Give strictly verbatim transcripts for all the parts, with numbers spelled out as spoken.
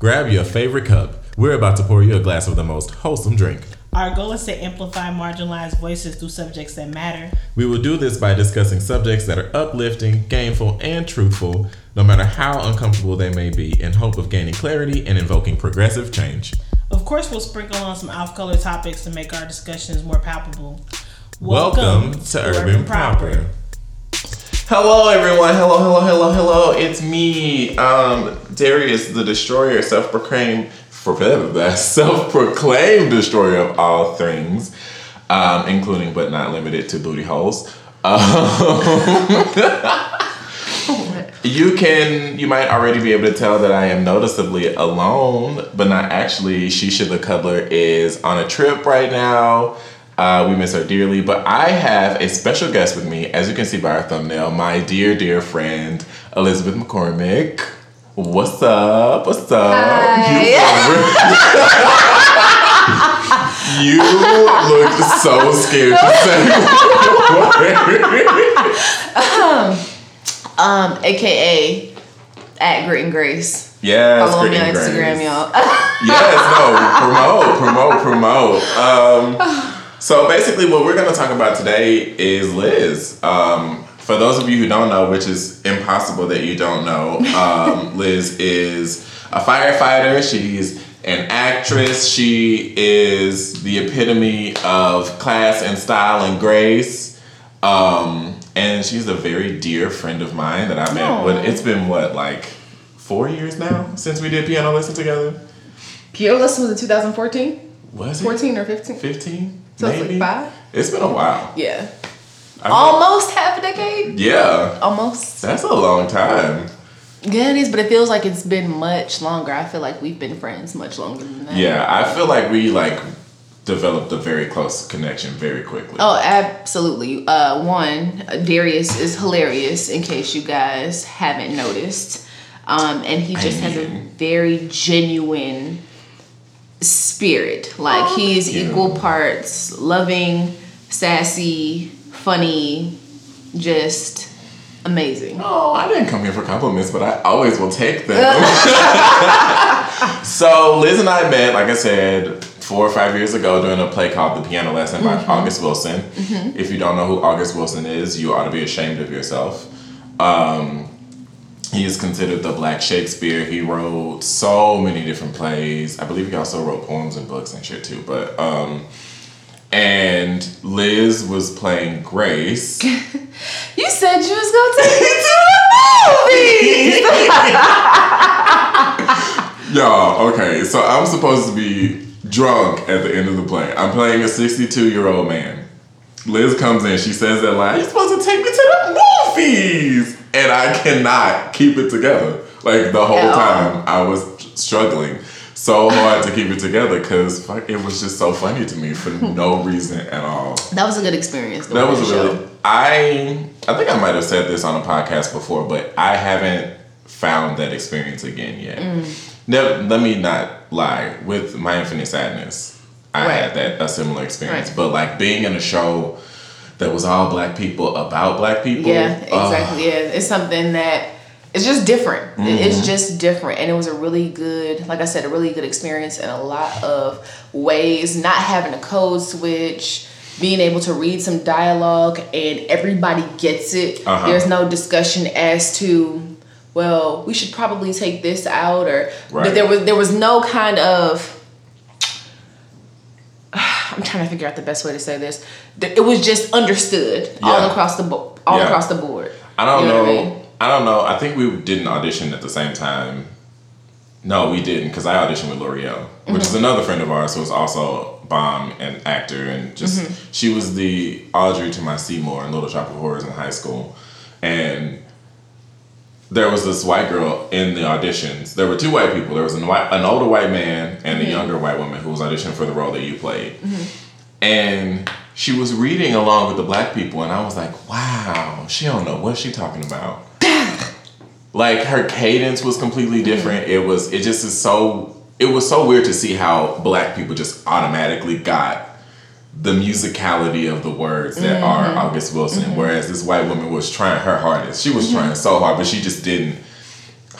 Grab your favorite cup. We're about to pour you a glass of the most wholesome drink. Our goal is to amplify marginalized voices through subjects that matter. We will do this by discussing subjects that are uplifting, gainful, and truthful, no matter how uncomfortable they may be, in hope of gaining clarity and invoking progressive change. Of course, we'll sprinkle on some off-color topics to make our discussions more palpable. Welcome, Welcome to Urban, Urban Proper. Proper. Hello, everyone. Hello, hello, hello, hello. It's me, um, Darius the Destroyer, self-proclaimed, self-proclaimed destroyer of all things, um, including but not limited to booty holes. Um, you can, you might already be able to tell that I am noticeably alone, but not actually. Shisha the Cuddler is on a trip right now. Uh, we miss her dearly, but I have a special guest with me, as you can see by our thumbnail, my dear, dear friend, Elizabeth McCormick. What's up? What's up? Hi. You, you looked so scared to say. um, um, A K A at Grit and Grace. Yes, follow me on Instagram, y'all. Yes, no, promote, promote, promote. Um, so basically what we're going to talk about today is Liz. Um, for those of you who don't know, which is impossible that you don't know, um, Liz is a firefighter. She's an actress. She is the epitome of class and style and grace. Um, and she's a very dear friend of mine that I met. When, it's been what, like... Four years now since we did Piano Lesson together? Piano Lesson was in two thousand fourteen? Was it? fourteen or fifteen? fifteen? So maybe. It's like five? It's been a while. Yeah. I Almost mean, half a decade? Yeah. Almost. That's a long time. Yeah, it is, but it feels like it's been much longer. I feel like we've been friends much longer than that. Yeah, I feel like we like developed a very close connection very quickly. Oh, absolutely. Uh, one, Darius is hilarious, in case you guys haven't noticed. Um, and he just I mean, has a very genuine spirit. Like, oh, he is equal parts loving, sassy, funny, just amazing. Oh, I didn't come here for compliments, but I always will take them. So, Liz and I met, like I said, four or five years ago during a play called The Piano Lesson by mm-hmm. August Wilson. Mm-hmm. If you don't know who August Wilson is, you ought to be ashamed of yourself. Um... He is considered the Black Shakespeare. He wrote so many different plays. I believe he also wrote poems and books and shit too. But um, and Liz was playing Grace. You said you was gonna take me to the movies. Y'all, okay. So I'm supposed to be drunk at the end of the play. I'm playing a sixty-two-year-old man. Liz comes in. She says that line. You're supposed to take me to the movies. And I cannot keep it together. Like, the whole time, I was struggling so hard to keep it together because fuck, it was just so funny to me for no reason at all. That was a good experience. That was a really... I, I think I might have said this on a podcast before, but I haven't found that experience again yet. Mm. Now, let me not lie. With My Infinite Sadness, I right. had that a similar experience. Right. But, like, being in a show... that was all black people about black people. Yeah, exactly. Uh, yeah, it's something that it's just different. Mm-hmm. It's just different, and it was a really good, like I said, a really good experience in a lot of ways. Not having a code switch, being able to read some dialogue, and everybody gets it. Uh-huh. There's no discussion as to, well, we should probably take this out, or right. but there was there was no kind of. I'm trying to figure out the best way to say this. It was just understood yeah. all across the bo- all yeah. across the board. I don't you know. know. What I mean? I don't know. I think we didn't audition at the same time. No, we didn't because I auditioned with L'Oreal, which mm-hmm. is another friend of ours who was also bomb and actor and just mm-hmm. she was the Audrey to my Seymour in Little Shop of Horrors in high school, and. There was this white girl in the auditions. There were two white people. There was an, white, an older white man and a mm-hmm. younger white woman who was auditioning for the role that you played. Mm-hmm. And she was reading along with the black people. And I was like, wow, she don't know what she's talking about. Like, her cadence was completely different. It was, it just is so, it was so weird to see how black people just automatically got the musicality of the words that mm-hmm. are August Wilson, mm-hmm. whereas this white woman was trying her hardest. She was mm-hmm. trying so hard, but she just didn't.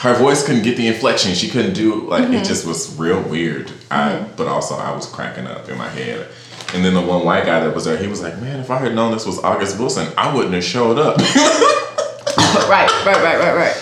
her voice couldn't get the inflection. She couldn't do, like, mm-hmm. it just was real weird. I, but also I was cracking up in my head. And then the one white guy that was there, he was like, man, if I had known this was August Wilson, I wouldn't have showed up. Right, right, right, right,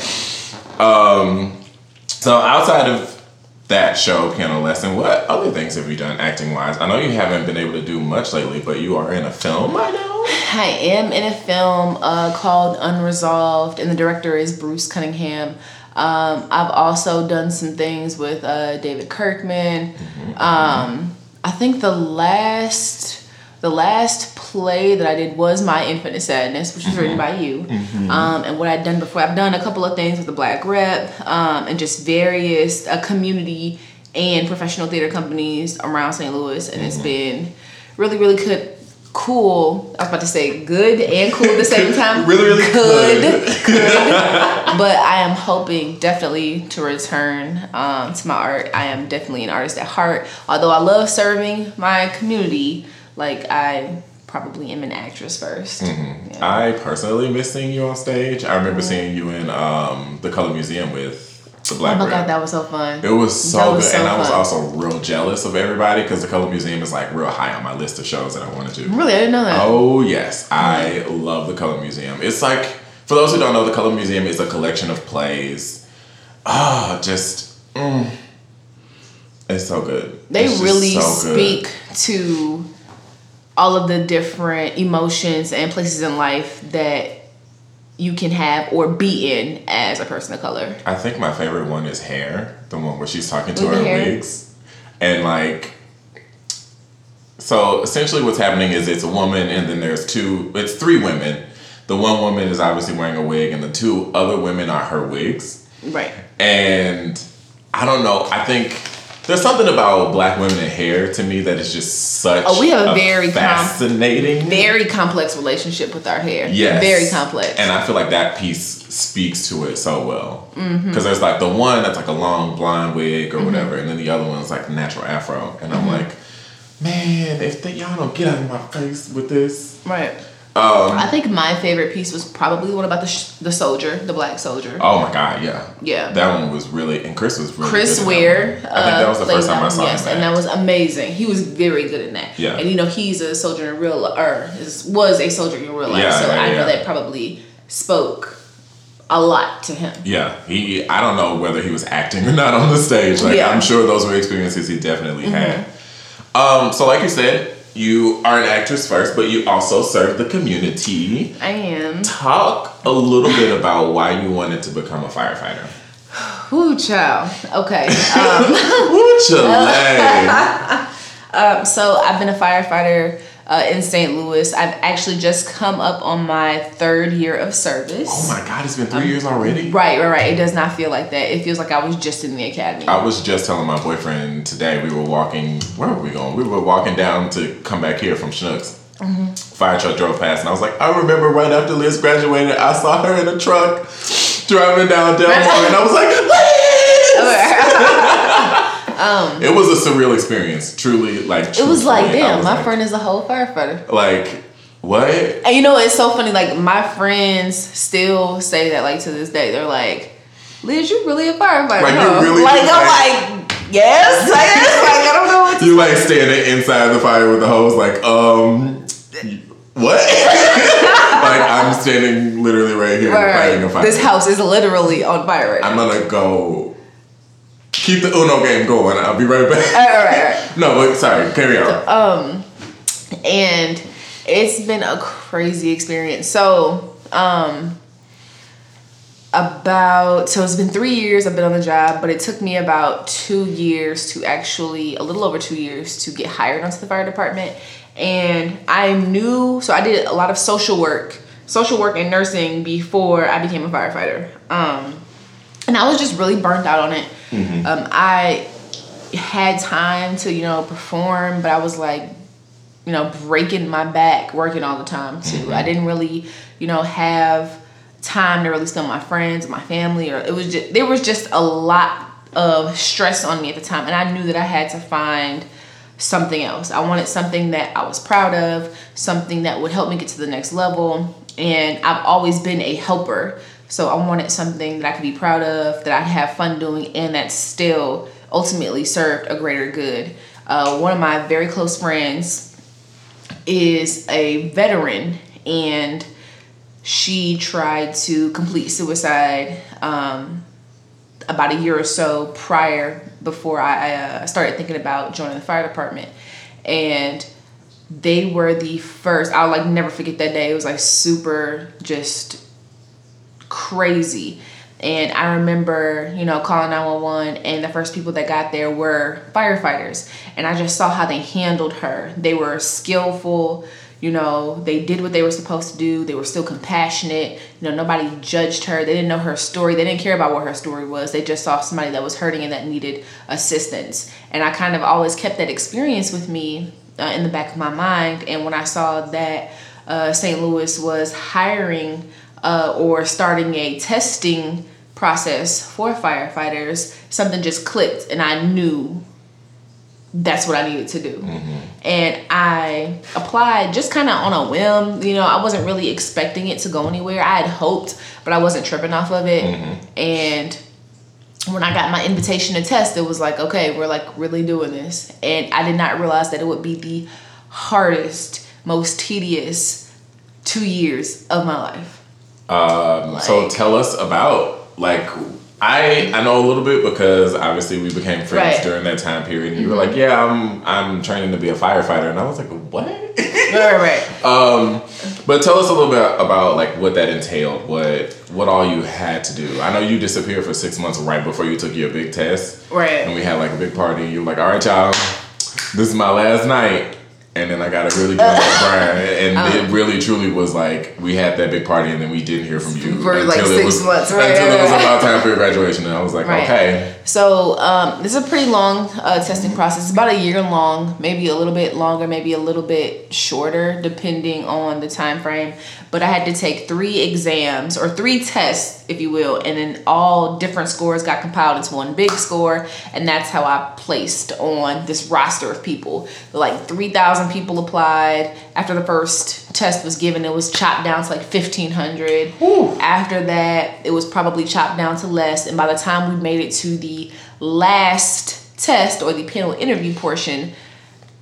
right. Um, so outside of that show, Piano Lesson, what other things have you done acting-wise? I know you haven't been able to do much lately, but you are in a film right now. I am in a film uh, called Unresolved, and the director is Bruce Cunningham. Um, I've also done some things with uh, David Kirkman. Mm-hmm. Um, I think the last the last play that I did was My Infinite Sadness, which was written by you. Mm-hmm. Um, and what I'd done before, I've done a couple of things with the Black Rep um, and just various uh, community and professional theater companies around Saint Louis, and mm-hmm. it's been really, really good. Cool. I was about to say good and cool at the same time. Really, really good. Good. Good. But I am hoping definitely to return um, to my art. I am definitely an artist at heart. Although I love serving my community, like I probably am an actress first. Mm-hmm. Yeah. I personally miss seeing you on stage. I remember mm-hmm. seeing you in um, The Colored Museum with the Black Rep. Oh my God, that was so fun. It was so was good. So and I was fun. Also real jealous of everybody because the Colored Museum is like real high on my list of shows that I want to do. Really? I didn't know that. Oh, yes. I mm-hmm. love the Colored Museum. It's like, for those who don't know, the Colored Museum is a collection of plays. Oh, just, mm, it's so good. They it's really so speak good. To all of the different emotions and places in life that you can have or be in as a person of color. I think my favorite one is Hair, the one where she's talking to with her wigs. And like, so essentially what's happening is it's a woman and then there's two, it's three women. The one woman is obviously wearing a wig and the two other women are her wigs. Right. And I don't know, I think there's something about Black women and hair to me that is just such oh, we have a, a very fascinating, com- very complex relationship with our hair. Yes, very complex. And I feel like that piece speaks to it so well because mm-hmm. there's like the one that's like a long blonde wig or mm-hmm. whatever, and then the other one's like natural afro, and I'm mm-hmm. like, man, if they, y'all don't get out of my face with this, right? Um, I think my favorite piece was probably the one about the sh- the soldier, the black soldier. Oh my God, yeah, yeah. That one was really, and Chris was really Chris good Ware. In that one. I think that was the uh, first time I saw yes, him. Yes, and that was amazing. He was very good in that. Yeah, and you know he's a soldier in real, or is, was a soldier in real life. Yeah, so yeah, I know yeah. that probably spoke a lot to him. Yeah, he. I don't know whether he was acting or not on the stage. Like yeah. I'm sure those were experiences he definitely mm-hmm. had. Um. So like you said. You are an actress first, but you also serve the community. I am. Talk a little bit about why you wanted to become a firefighter. Ooh, child. Okay. Um, Ooh, child. um, so I've been a firefighter uh, in Saint Louis. I've actually just come up on my third year of service. Oh my God, it's been three um, years already? Right, right, right. It does not feel like that. It feels like I was just in the academy. I was just telling my boyfriend today, we were walking, where were we going? We were walking down to come back here from Schnucks. Mm-hmm. Fire truck drove past and I was like, I remember right after Liz graduated, I saw her in a truck driving down Delmar and I was like, Liz! Um, it was a surreal experience, truly. Like it was like, damn, my like, friend is a whole firefighter. Like, what? And you know, it's so funny. Like my friends still say that, like to this day, they're like, "Liz, you really a firefighter?" Like, huh? really like I'm like, like yes, I am. Like I don't know what to you say. Like standing inside the fire with the hose, like um, what? Like, I'm standing literally right here right, fighting a fire. This house is literally on fire right now. I'm gonna go. Keep the Uno game going. I'll be right back. All right, all right. No, but sorry. Carry on. Um, and it's been a crazy experience. So, um, about so it's been three years I've been on the job, but it took me about two years to actually a little over two years to get hired onto the fire department. And I knew so I did a lot of social work, social work and nursing before I became a firefighter. Um. And I was just really burnt out on it. Mm-hmm. Um, I had time to, you know, perform, but I was like, you know, breaking my back, working all the time too. Mm-hmm. I didn't really, you know, have time to really spend with my friends, my family, or it was just, there was just a lot of stress on me at the time. And I knew that I had to find something else. I wanted something that I was proud of, something that would help me get to the next level. And I've always been a helper. So I wanted something that I could be proud of, that I have fun doing, and that still ultimately served a greater good. Uh, one of my very close friends is a veteran, and she tried to complete suicide um, about a year or so prior, before I uh, started thinking about joining the fire department. And they were the first. I'll like never forget that day. It was like super just crazy. And I remember, you know, calling nine one one, and the first people that got there were firefighters. And I just saw how they handled her. They were skillful, you know, they did what they were supposed to do. They were still compassionate. You know, nobody judged her. They didn't know her story. They didn't care about what her story was. They just saw somebody that was hurting and that needed assistance. And I kind of always kept that experience with me uh, in the back of my mind. And when I saw that uh, Saint Louis was hiring uh, or starting a testing process for firefighters, something just clicked, and I knew that's what I needed to do. Mm-hmm. And I applied just kind of on a whim. You know, I wasn't really expecting it to go anywhere. I had hoped, but I wasn't tripping off of it. Mm-hmm. And when I got my invitation to test, it was like, okay, we're like really doing this. And I did not realize that it would be the hardest, most tedious two years of my life. Um, like, so tell us about, like, I, I know a little bit because obviously we became friends right. during that time period. And you mm-hmm. were like, yeah, I'm I'm training to be a firefighter. And I was like, what? Right, right. Um, but tell us a little bit about like what that entailed, what what all you had to do. I know you disappeared for six months right before you took your big test. Right. And we had like a big party. You were like, all right, y'all, this is my last night. And then I got a really good Brian, and um, it really truly was like we had that big party, and then we didn't hear from you for until like six it was, months, right? Until right, it was about time for your graduation, and I was like, right. okay. So um, this is a pretty long uh, testing process. It's about a year long, maybe a little bit longer, maybe a little bit shorter, depending on the time frame. But I had to take three exams or three tests, if you will, and then all different scores got compiled into one big score, and that's how I placed on this roster of people. Like three thousand people applied. After the first test was given, it was chopped down to like fifteen hundred. Ooh. After that, it was probably chopped down to less, and by the time we made it to the last test or the panel interview portion,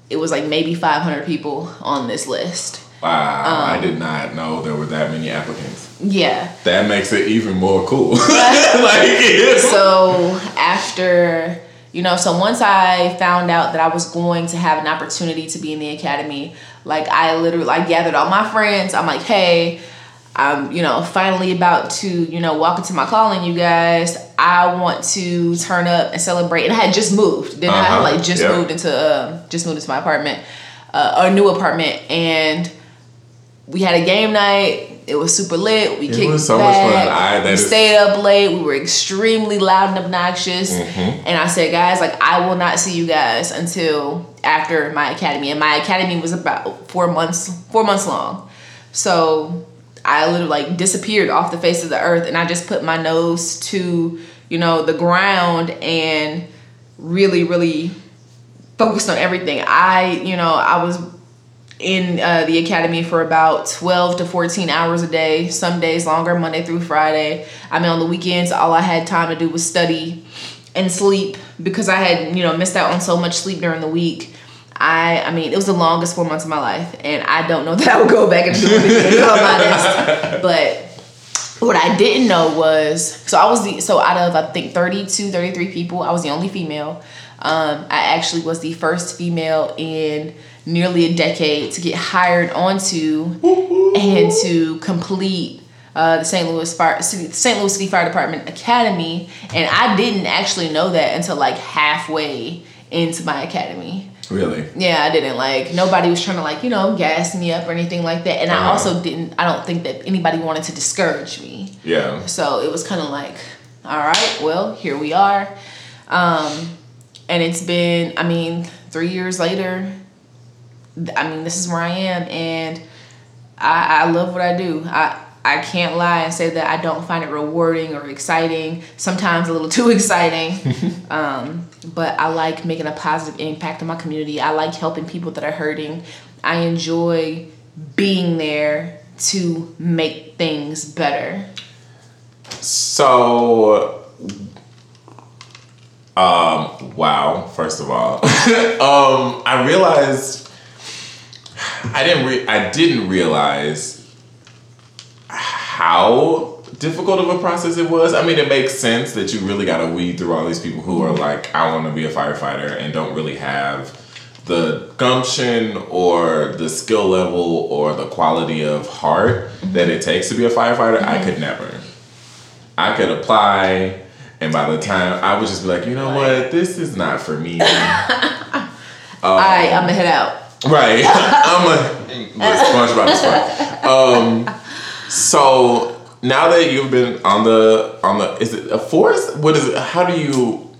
it was like maybe five hundred people on this list. Wow, um, I did not know there were that many applicants. Yeah. That makes it even more cool. like, yeah. So after... You know, so once I found out that I was going to have an opportunity to be in the academy, like I literally, I gathered all my friends. I'm like, hey, I'm, you know, finally about to, you know, walk into my calling, you guys. I want to turn up and celebrate. And I had just moved. Then uh-huh. I had like just yep. moved into, uh, just moved into my apartment, uh, a new apartment. And we had a game night. It was super lit. We it kicked was so back. Much fun. I, we is... stayed up late. We were extremely loud and obnoxious. Mm-hmm. And I said, guys, like I will not see you guys until after my academy. And my academy was about four months, four months long. So I literally like disappeared off the face of the earth, and I just put my nose to, you know, the ground and really, really focused on everything. I, you know, I was in uh, the academy for about twelve to fourteen hours a day, some days longer, Monday through Friday. I mean, on the weekends, all I had time to do was study and sleep because I had, you know, missed out on so much sleep during the week. I I mean, it was the longest four months of my life, and I don't know that I would go back and do it again, if I'm honest. But what I didn't know was, so I was the, so out of, I think, thirty-two, thirty-three people, I was the only female. Um, I actually was the first female in nearly a decade to get hired onto and to complete uh, the Saint Louis Fire, Saint Louis City Fire Department Academy. And I didn't actually know that until like halfway into my academy. Really? Yeah, I didn't. Like, nobody was trying to, like, you know, gas me up or anything like that. And uh-huh. I also didn't, I don't think that anybody wanted to discourage me. Yeah. So it was kind of like, all right, well, here we are. Um, and it's been, I mean, three years later, I mean, this is where I am, and I, I love what I do. I, I can't lie and say that I don't find it rewarding or exciting, sometimes a little too exciting. um, but I like making a positive impact on my community. I like helping people that are hurting. I enjoy being there to make things better. So, um, wow, first of all, um, I realized, I didn't, re- I didn't realize how difficult of a process it was. I mean, it makes sense that you really got to weed through all these people who are like, I want to be a firefighter and don't really have the gumption or the skill level or the quality of heart mm-hmm. that it takes to be a firefighter. Mm-hmm. I could never. I could apply, and by the time I would just be like, you know what, this is not for me. um, all right, I'm gonna head out. Right, I'm gonna SpongeBob is fine. Um, so now that you've been on the on the is it a force? What is it? How do you?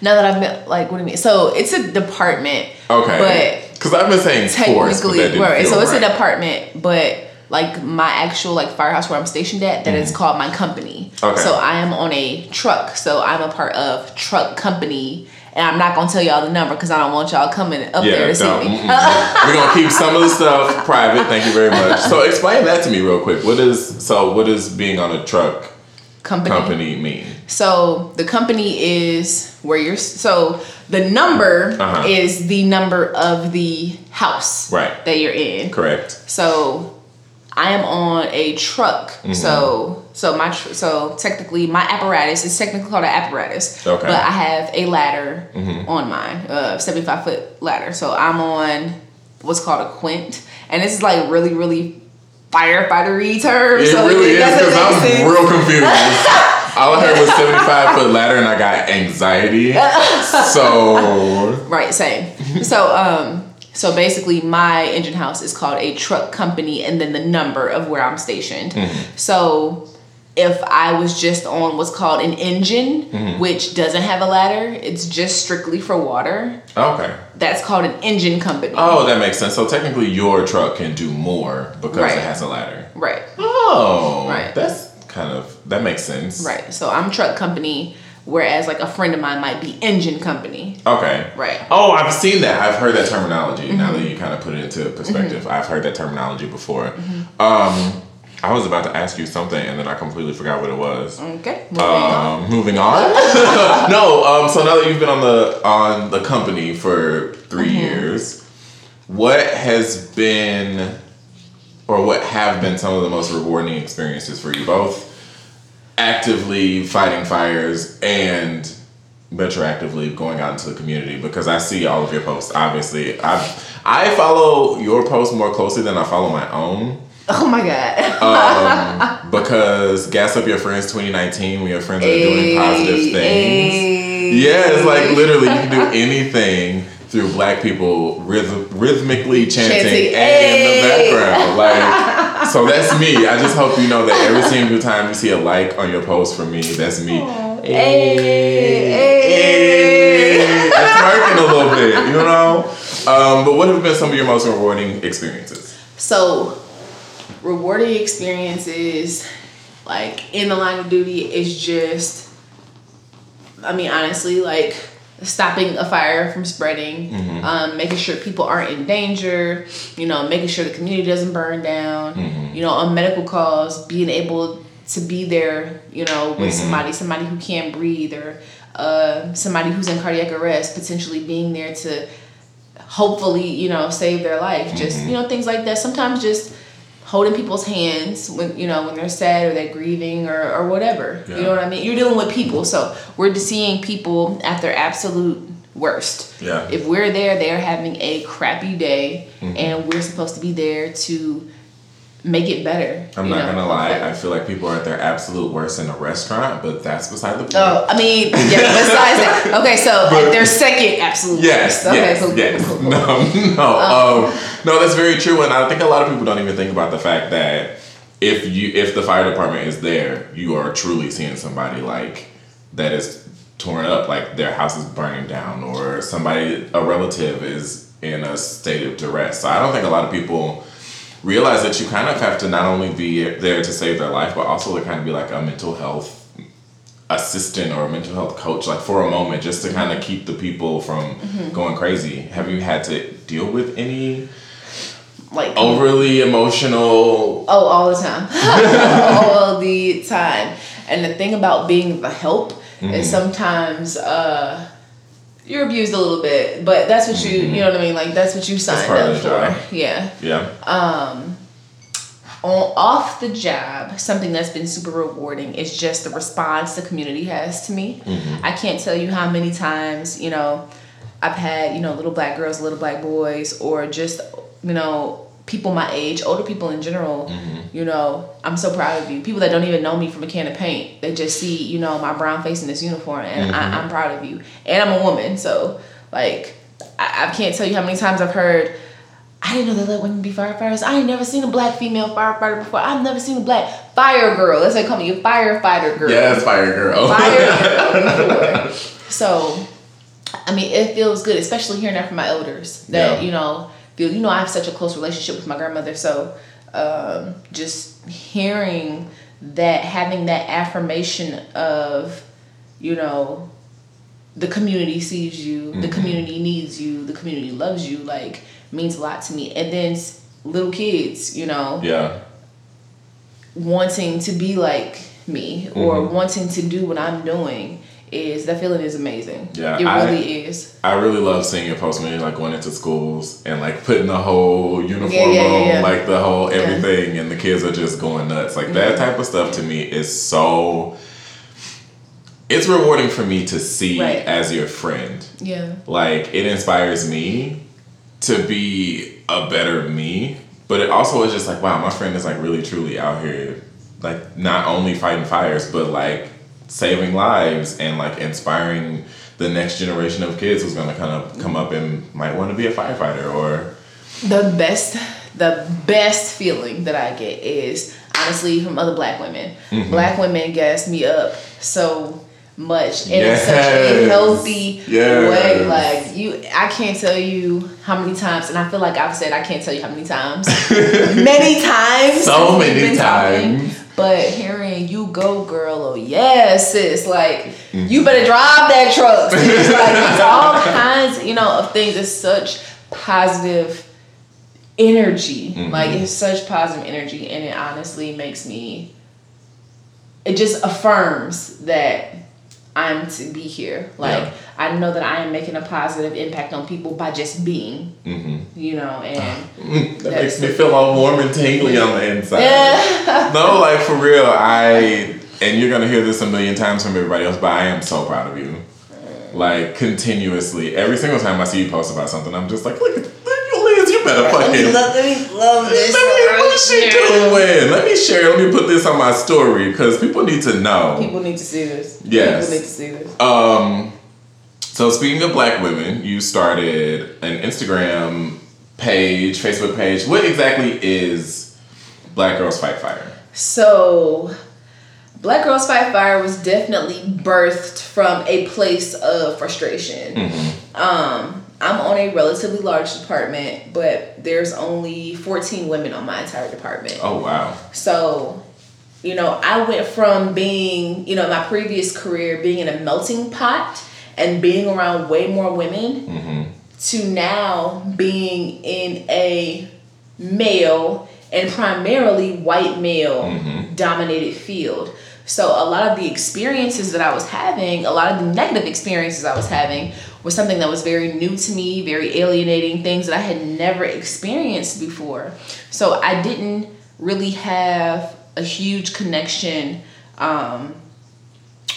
Now that I've been, like, what do you mean? So, it's a department. Okay. But... because I've been saying force, but that didn't right. feel so, it's right. a department, but, like, my actual, like, firehouse where I'm stationed at, that mm-hmm. is called my company. Okay. So, I am on a truck. So, I'm a part of truck company. And I'm not going to tell y'all the number because I don't want y'all coming up yeah, there to no, see me. We're going to keep some of the stuff private. Thank you very much. So, explain that to me real quick. What is... So, what does being on a truck... Company. company mean? So the company is where you're, so the number uh-huh. is the number of the house right. that you're in. Correct. So I am on a truck. Mm-hmm. So, so my, tr- so technically my apparatus is technically called an apparatus, okay. but I have a ladder mm-hmm. on mine, uh, seventy-five foot ladder. So I'm on what's called a quint. And this is like really, really firefighter-y term. It so really it is, because I was sense. real confused. All I heard was seventy-five foot ladder and I got anxiety. So... Right, same. So, um, so basically my engine house is called a truck company and then the number of where I'm stationed. Mm-hmm. So if I was just on what's called an engine, mm-hmm. which doesn't have a ladder, it's just strictly for water. Okay. That's called an engine company. Oh, that makes sense. So technically your truck can do more because right. it has a ladder. Right. Oh, right. That's kind of, that makes sense. Right. So I'm truck company, whereas like a friend of mine might be engine company. Okay. Right. Oh, I've seen that. I've heard that terminology. Mm-hmm. Now that you kind of put it into perspective, mm-hmm. I've heard that terminology before. Mm-hmm. Um, I was about to ask you something and then I completely forgot what it was. Okay. Moving um, on. Moving on. no. Um, so now that you've been on the on the company for three mm-hmm. years, what has been, or what have been some of the most rewarding experiences for you, both actively fighting fires and retroactively going out into the community? Because I see all of your posts. Obviously, I I follow your posts more closely than I follow my own. Oh my God. um, because Gas Up Your Friends twenty nineteen, when your friends are doing positive things. Ay. Yeah, it's like literally you can do anything through black people rhythm, rhythmically chanting, chanting ay in the background. Like, so that's me. I just hope you know that every single time you see a like on your post from me, that's me. Ay. Ay. Ay. It's working a little bit, you know? Um, but what have been some of your most rewarding experiences? So... rewarding experiences, like, in the line of duty is just, I mean, honestly, like, stopping a fire from spreading, mm-hmm. um, making sure people aren't in danger, you know, making sure the community doesn't burn down, mm-hmm. you know, on medical calls, being able to be there, you know, with mm-hmm. somebody, somebody who can't breathe or uh, somebody who's in cardiac arrest, potentially being there to hopefully, you know, save their life. Mm-hmm. Just, you know, things like that. Sometimes just... holding people's hands when, you know, when they're sad or they're grieving or, or whatever. Yeah. You know what I mean? You're dealing with people. So we're seeing people at their absolute worst. Yeah. If we're there, they're having a crappy day mm-hmm. and we're supposed to be there to make it better. I'm not going to lie. I feel like people are at their absolute worst in a restaurant, but that's beside the point. Oh, I mean, yeah, besides that. Okay, so but, at their second absolute yes, worst. Yes, okay, so yes. Cool, cool, cool. No, no. Um, um, no, that's very true. And I think a lot of people don't even think about the fact that if you, if the fire department is there, you are truly seeing somebody like that is torn up, like their house is burning down or somebody, a relative is in a state of duress. So I don't think a lot of people... realize that you kind of have to not only be there to save their life, but also to kind of be like a mental health assistant or a mental health coach, like for a moment, just to kind of keep the people from mm-hmm. going crazy. Have you had to deal with any like overly emotional. Oh, all the time. All the time. And the thing about being the help mm-hmm. is sometimes uh, you're abused a little bit, but that's what you mm-hmm. you know what I mean. Like that's what you signed up for. Job. Yeah. Yeah. Um, on off the job, something that's been super rewarding is just the response the community has to me. Mm-hmm. I can't tell you how many times you know I've had you know little black girls, little black boys, or just you know. people my age, older people in general, mm-hmm. you know, I'm so proud of you. People that don't even know me from a can of paint, they just see, you know, my brown face in this uniform, and mm-hmm. I, I'm proud of you. And I'm a woman, so, like, I, I can't tell you how many times I've heard, I didn't know they let women be firefighters. I ain't never seen a black female firefighter before. I've never seen a black fire girl. That's what they call me, a firefighter girl. Yeah, fire girl. Fire girl. Before. So, I mean, it feels good, especially hearing that from my elders, that, yeah. you know, You know, I have such a close relationship with my grandmother, so um, just hearing that, having that affirmation of, you know, the community sees you, mm-hmm. the community needs you, the community loves you, like, means a lot to me. And then little kids, you know, yeah, wanting to be like me or mm-hmm. wanting to do what I'm doing. Is that feeling is amazing. Yeah, it really I, is. I really love seeing your posts when you're like going into schools and like putting the whole uniform yeah, yeah, on, yeah. like the whole everything, yeah. and the kids are just going nuts. Like mm-hmm. that type of stuff to me is so. It's rewarding for me to see right. as your friend. Yeah. Like it inspires me to be a better me, but it also is just like, wow, my friend is like really truly out here, like not only fighting fires, but like. Saving lives and like inspiring the next generation of kids who's gonna kind of come up and might want to be a firefighter or the best the best feeling that I get is honestly from other black women. Mm-hmm. Black women gas me up so much and yes. in such a healthy yes. way. Like you I can't tell you how many times and I feel like I've said I can't tell you how many times. many times. So many times. But hearing you go, girl, or yes, sis, like, mm-hmm. you better drive that truck. Like, it's all kinds, you know, of things. It's such positive energy. Mm-hmm. Like, it's such positive energy. And it honestly makes me, it just affirms that I'm to be here. Like, yeah. I know that I am making a positive impact on people by just being, mm-hmm. you know, and that makes me feel all warm and tingly on the inside. Yeah. No, like for real, I, and you're going to hear this a million times from everybody else, but I am so proud of you. Like continuously, every single time I see you post about something, I'm just like, look at you better fucking let me love this. Let me, what is she doing? Let me share. Let me put this on my story because people need to know. People need to see this. Yes. People need to see this. Um. So speaking of black women, you started an Instagram page, Facebook page. What exactly is Black Girls Fight Fire? So, Black Girls Fight Fire was definitely birthed from a place of frustration. Mm-hmm. Um. I'm on a relatively large department, but there's only fourteen women on my entire department. Oh, wow. So, you know, I went from being, you know, my previous career, being in a melting pot and being around way more women mm-hmm. to now being in a male and primarily white male mm-hmm. dominated field. So a lot of the experiences that I was having, a lot of the negative experiences I was having was something that was very new to me, very alienating, things that I had never experienced before. So I didn't really have a huge connection, um,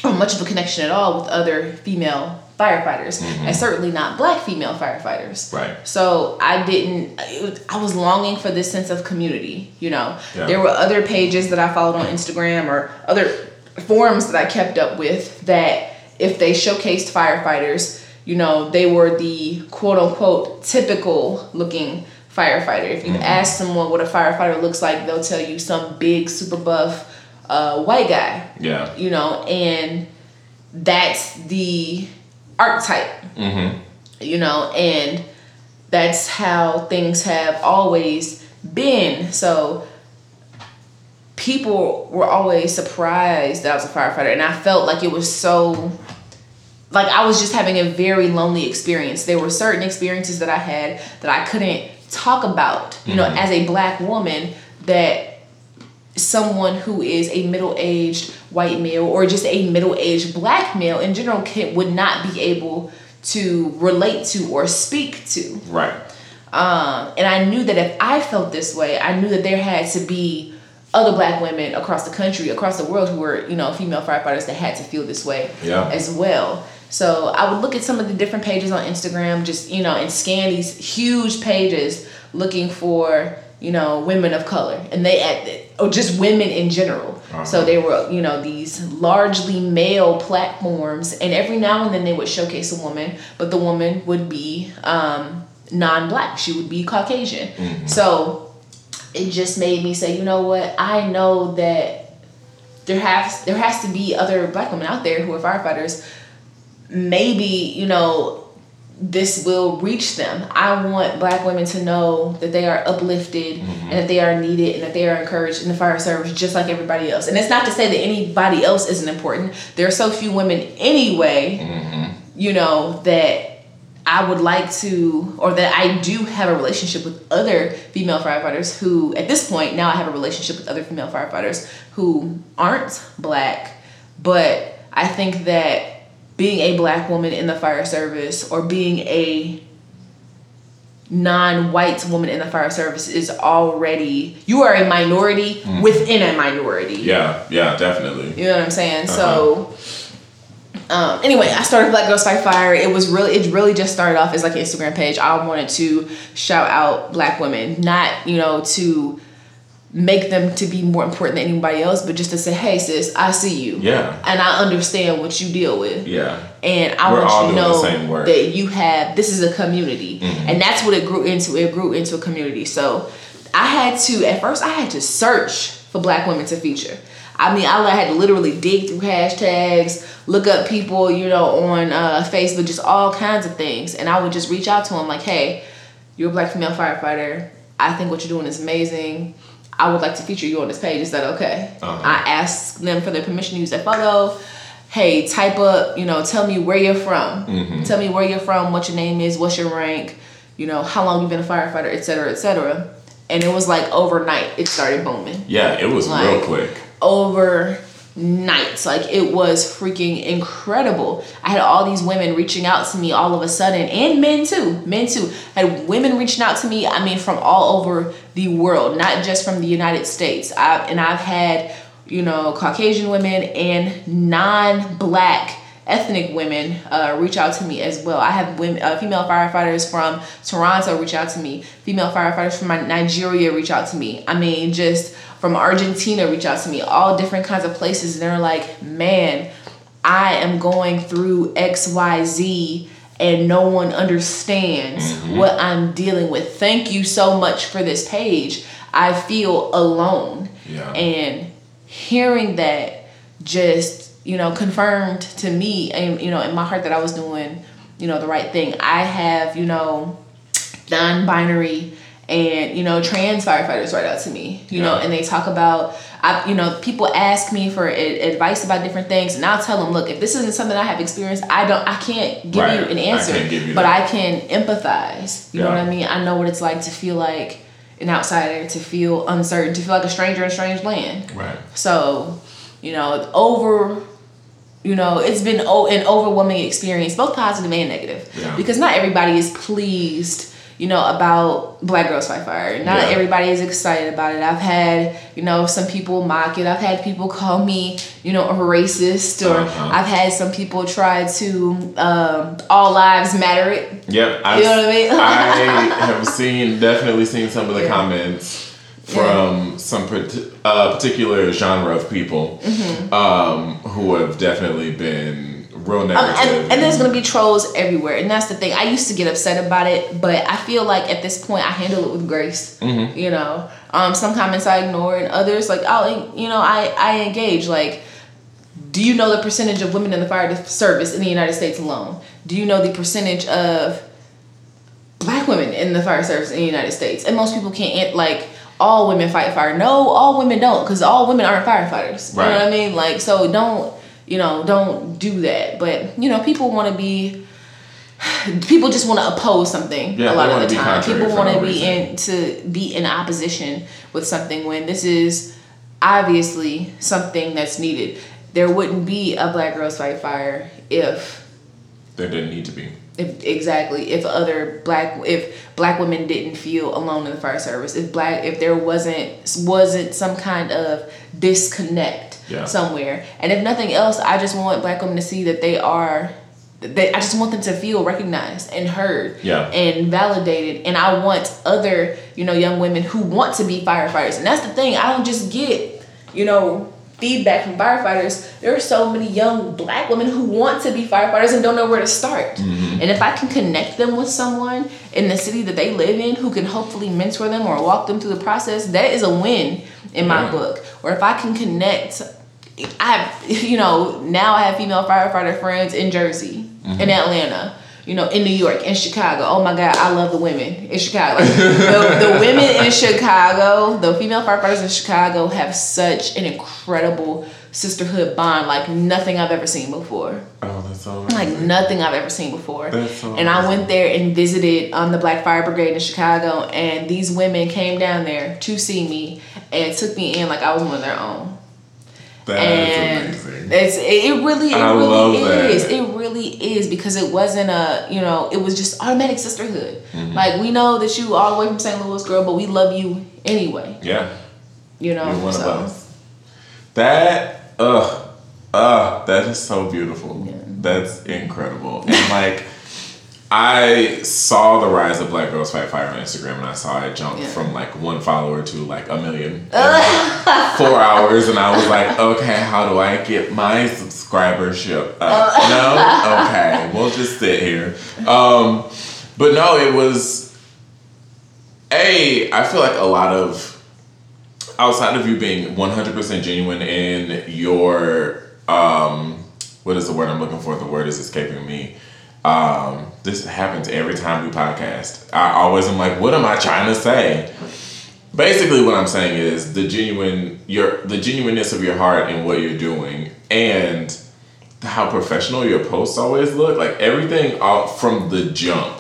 or much of a connection at all with other female firefighters, mm-hmm. and certainly not black female firefighters. Right. So I didn't, it was, I was longing for this sense of community, you know. Yeah. There were other pages that I followed on Instagram or other forums that I kept up with that if they showcased firefighters, you know, they were the quote-unquote typical-looking firefighter. If you mm-hmm. ask someone what a firefighter looks like, they'll tell you some big, super buff uh, white guy. Yeah. You know, and that's the archetype. Mm-hmm. You know, and that's how things have always been. So people were always surprised that I was a firefighter, and I felt like it was so... Like I was just having a very lonely experience. There were certain experiences that I had that I couldn't talk about, you mm-hmm. know, as a black woman, that someone who is a middle-aged white male or just a middle-aged black male in general can, would not be able to relate to or speak to. Right. Um, and I knew that if I felt this way, I knew that there had to be other black women across the country, across the world, who were, you know, female firefighters that had to feel this way yeah. as well. So I would look at some of the different pages on Instagram, just, you know, and scan these huge pages looking for, you know, women of color, and they, or just women in general. Uh-huh. So they were, you know, these largely male platforms, and every now and then they would showcase a woman, but the woman would be um, non-black. She would be Caucasian. Mm-hmm. So it just made me say, you know what? I know that there has there has to be other black women out there who are firefighters. Maybe, you know, this will reach them. I want black women to know that they are uplifted mm-hmm. and that they are needed and that they are encouraged in the fire service just like everybody else. And it's not to say that anybody else isn't important. There are so few women anyway, mm-hmm. you know, that I would like to, or that I do have a relationship with other female firefighters who, at this point, now I have a relationship with other female firefighters who aren't black. But I think that being a black woman in the fire service or being a non-white woman in the fire service is already, you are a minority mm. within a minority. Yeah, yeah, definitely. You know what I'm saying? Uh-huh. So um, anyway, I started Black Girls Fight Fire. It was really, it really just started off as like an Instagram page. I wanted to shout out black women, not, you know, to make them to be more important than anybody else, but just to say, hey sis, I see you. Yeah. And I understand what you deal with. Yeah. And I We're want you to know that you have, this is a community. Mm-hmm. And that's what it grew into. It grew into a community. So I had to, at first I had to search for black women to feature. I mean, I had to literally dig through hashtags, look up people, you know, on uh, Facebook, just all kinds of things. And I would just reach out to them like, hey, you're a black female firefighter. I think what you're doing is amazing. I would like to feature you on this page. Is that okay? Uh-huh. I asked them for their permission to use that photo. Hey, type up, you know, tell me where you're from. Mm-hmm. Tell me where you're from, what your name is, what's your rank, you know, how long you've been a firefighter, et cetera, et cetera. And it was like overnight, it started booming. Yeah, it was like, real quick. Overnight. Like, it was freaking incredible. I had all these women reaching out to me all of a sudden, and men too. Men too. I had women reaching out to me, I mean, from all over the world, not just from the United States. I've, and I've had, you know, Caucasian women and non-black ethnic women uh, reach out to me as well. I have women, uh, female firefighters from Toronto reach out to me. Female firefighters from Nigeria reach out to me. I mean, just from Argentina reach out to me. All different kinds of places. And they're like, man, I am going through X Y Z and no one understands mm-hmm. what I'm dealing with. Thank you so much for this page. I feel alone. Yeah. And hearing that just, you know, confirmed to me, and you know, in my heart that I was doing, you know, the right thing. I have, you know, non-binary and, you know, trans firefighters write out to me, you yeah. know, and they talk about, I, you know, people ask me for ad- advice about different things, and I'll tell them, look, if this isn't something I have experienced, I don't, I can't give right. you an answer, I you but that. I can empathize. You yeah. know what I mean? I know what it's like to feel like an outsider, to feel uncertain, to feel like a stranger in a strange land. Right. So, you know, over, you know, it's been o- an overwhelming experience, both positive and negative, yeah. because not everybody is pleased, you know, about Black Girls Fight Fire. Not yeah. everybody is excited about it. I've had, you know, some people mock it. I've had people call me, you know, a racist, or uh-huh. I've had some people try to um, all lives matter it. Yep. I've, you know what I mean? I have seen, definitely seen some of the yeah. comments from yeah. some part- uh, particular genre of people mm-hmm. um, who have definitely been real negative. Um, and, and there's going to be trolls everywhere. And that's the thing. I used to get upset about it, but I feel like at this point I handle it with grace. Mm-hmm. You know, um, some comments I ignore, and others, like, oh, you know, I, I engage. Like, do you know the percentage of women in the fire service in the United States alone? Do you know the percentage of black women in the fire service in the United States? And most people can't, like, all women fight fire. No, all women don't, because all women aren't firefighters. Right. You know what I mean? Like, so don't. You know, don't do that. But, you know, people want to be, people just want to oppose something yeah, a lot of the time. People want to be in to be in opposition with something when this is obviously something that's needed. There wouldn't be a Black Girls Fight Fire if there didn't need to be. If, exactly. If other black, if black women didn't feel alone in the fire service, if black, if there wasn't wasn't some kind of disconnect yeah. somewhere, and if nothing else, I just want black women to see that they are. They, I just want them to feel recognized and heard yeah. and validated. And I want other, you know, young women who want to be firefighters. And that's the thing. I don't just get, you know, feedback from firefighters. There are so many young black women who want to be firefighters and don't know where to start. Mm-hmm. And if I can connect them with someone in the city that they live in who can hopefully mentor them or walk them through the process, that is a win in my yeah. book. Or if I can connect... I, you know, now I have female firefighter friends in Jersey, mm-hmm. in Atlanta, you know, in New York, in Chicago. Oh my God, I love the women in Chicago. Like, the, the women in Chicago, the female firefighters in Chicago have such an incredible sisterhood bond, like nothing I've ever seen before. Oh, that's so amazing. Like nothing I've ever seen before. That's so amazing. And I went there and visited um, the Black Fire Brigade in Chicago, and these women came down there to see me and took me in like I was one of their own. That and is amazing. It's it really it I really is that. It really is, because it wasn't a, you know, it was just automatic sisterhood. Mm-hmm. Like, we know that you all the way from Saint Louis, girl, but we love you anyway. Yeah, you know, you're one so. Of us. That uh uh that is so beautiful. Yeah. That's incredible. And like, I saw the rise of Black Girls Fight Fire on Instagram, and I saw it jump yeah. from like one follower to like a million in like four hours, and I was like, okay, how do I get my subscribership up? No? Okay, we'll just sit here. Um, but no, it was, A, I feel like a lot of, outside of you being one hundred percent genuine in your, um, what is the word I'm looking for? The word is escaping me. Um, this happens every time we podcast. I always am like, what am I trying to say? Basically, what I'm saying is the genuine, your the genuineness of your heart and what you're doing, and how professional your posts always look. Like everything off from the jump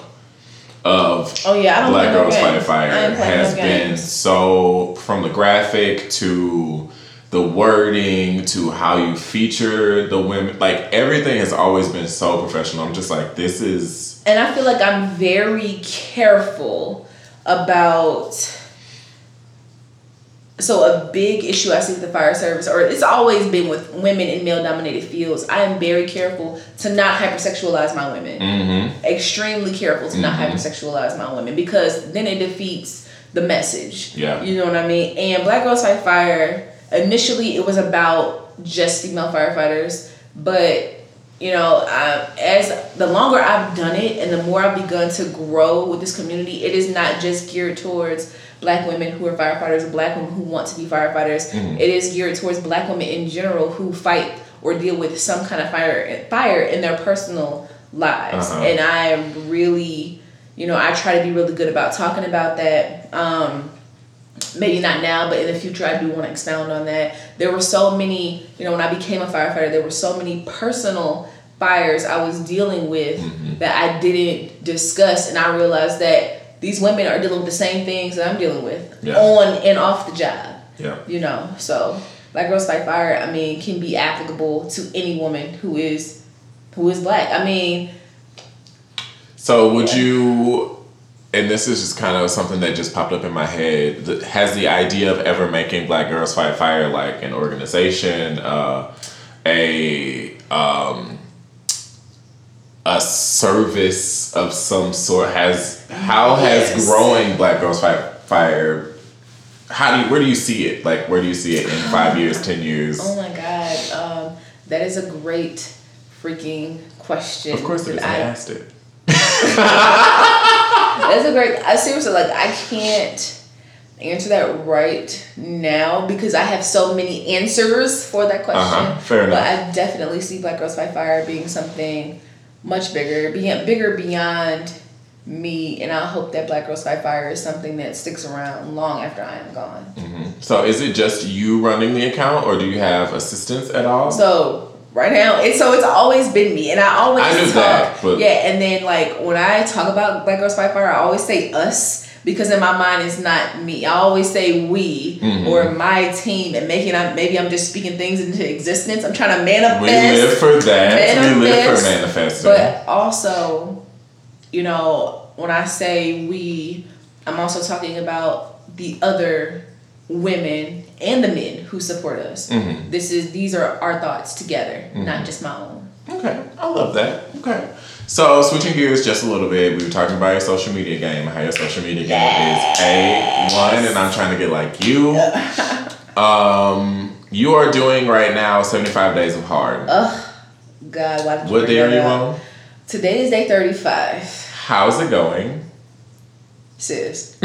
of oh, yeah, Black Girls Fight Fire has been so, from the graphic to the wording to how you feature the women, like everything has always been so professional. I'm just like, this is... And I feel like I'm very careful about... So a big issue I see with the fire service, or it's always been with women in male-dominated fields, I am very careful to not hypersexualize my women. Mm-hmm. Extremely careful to mm-hmm. not hypersexualize my women, because then it defeats the message. Yeah. You know what I mean? And Black Girls Fight Fire... Initially, it was about just female firefighters, but, you know, I, as the longer I've done it and the more I've begun to grow with this community, it is not just geared towards black women who are firefighters, black women who want to be firefighters. Mm-hmm. It is geared towards black women in general who fight or deal with some kind of fire, fire in their personal lives. Uh-huh. And I am really, you know, I try to be really good about talking about that. Um... Maybe not now, but in the future, I do want to expound on that. There were so many, you know, when I became a firefighter, there were so many personal fires I was dealing with mm-hmm. that I didn't discuss. And I realized that these women are dealing with the same things that I'm dealing with yeah. on and off the job. Yeah. You know, so Black Girls Fight Fire, I mean, can be applicable to any woman who is, who is black. I mean. So would yeah. you... And this is just kind of something that just popped up in my head. Has the idea of ever making Black Girls Fight Fire like an organization, uh, a um, a service of some sort? Has how yes. has growing Black Girls Fight Fire? How do you, where do you see it? Like, where do you see it in five years, ten years? Oh my God, um, that is a great freaking question. Of course, it is. I asked it. That's a great... I seriously, like, I can't answer that right now because I have so many answers for that question. Uh-huh. Fair enough. But I definitely see Black Girls Fight Fire being something much bigger, being bigger beyond me, and I hope that Black Girls Fight Fire is something that sticks around long after I am gone. Mm-hmm. So is it just you running the account, or do you have assistance at all? So right now. And so it's always been me. And I always I knew talk. That, but yeah, and then like when I talk about Black Girls Fight Fire, I always say us, because in my mind it's not me. I always say we mm-hmm. or my team, and making I'm, maybe I'm just speaking things into existence. I'm trying to manifest. We live for that. Manifest, we live for manifesting. But also, you know, when I say we, I'm also talking about the other women and the men who support us. Mm-hmm. This is these are our thoughts together, mm-hmm. not just my own. Okay, I love that. Okay, so switching gears just a little bit, we were talking about your social media game. How your social media yes. game is A one, and I'm trying to get like you. um, you are doing right now seventy-five days of hard. Ugh, God, why did you what day are you on? Today is day thirty-five. How's it going, sis?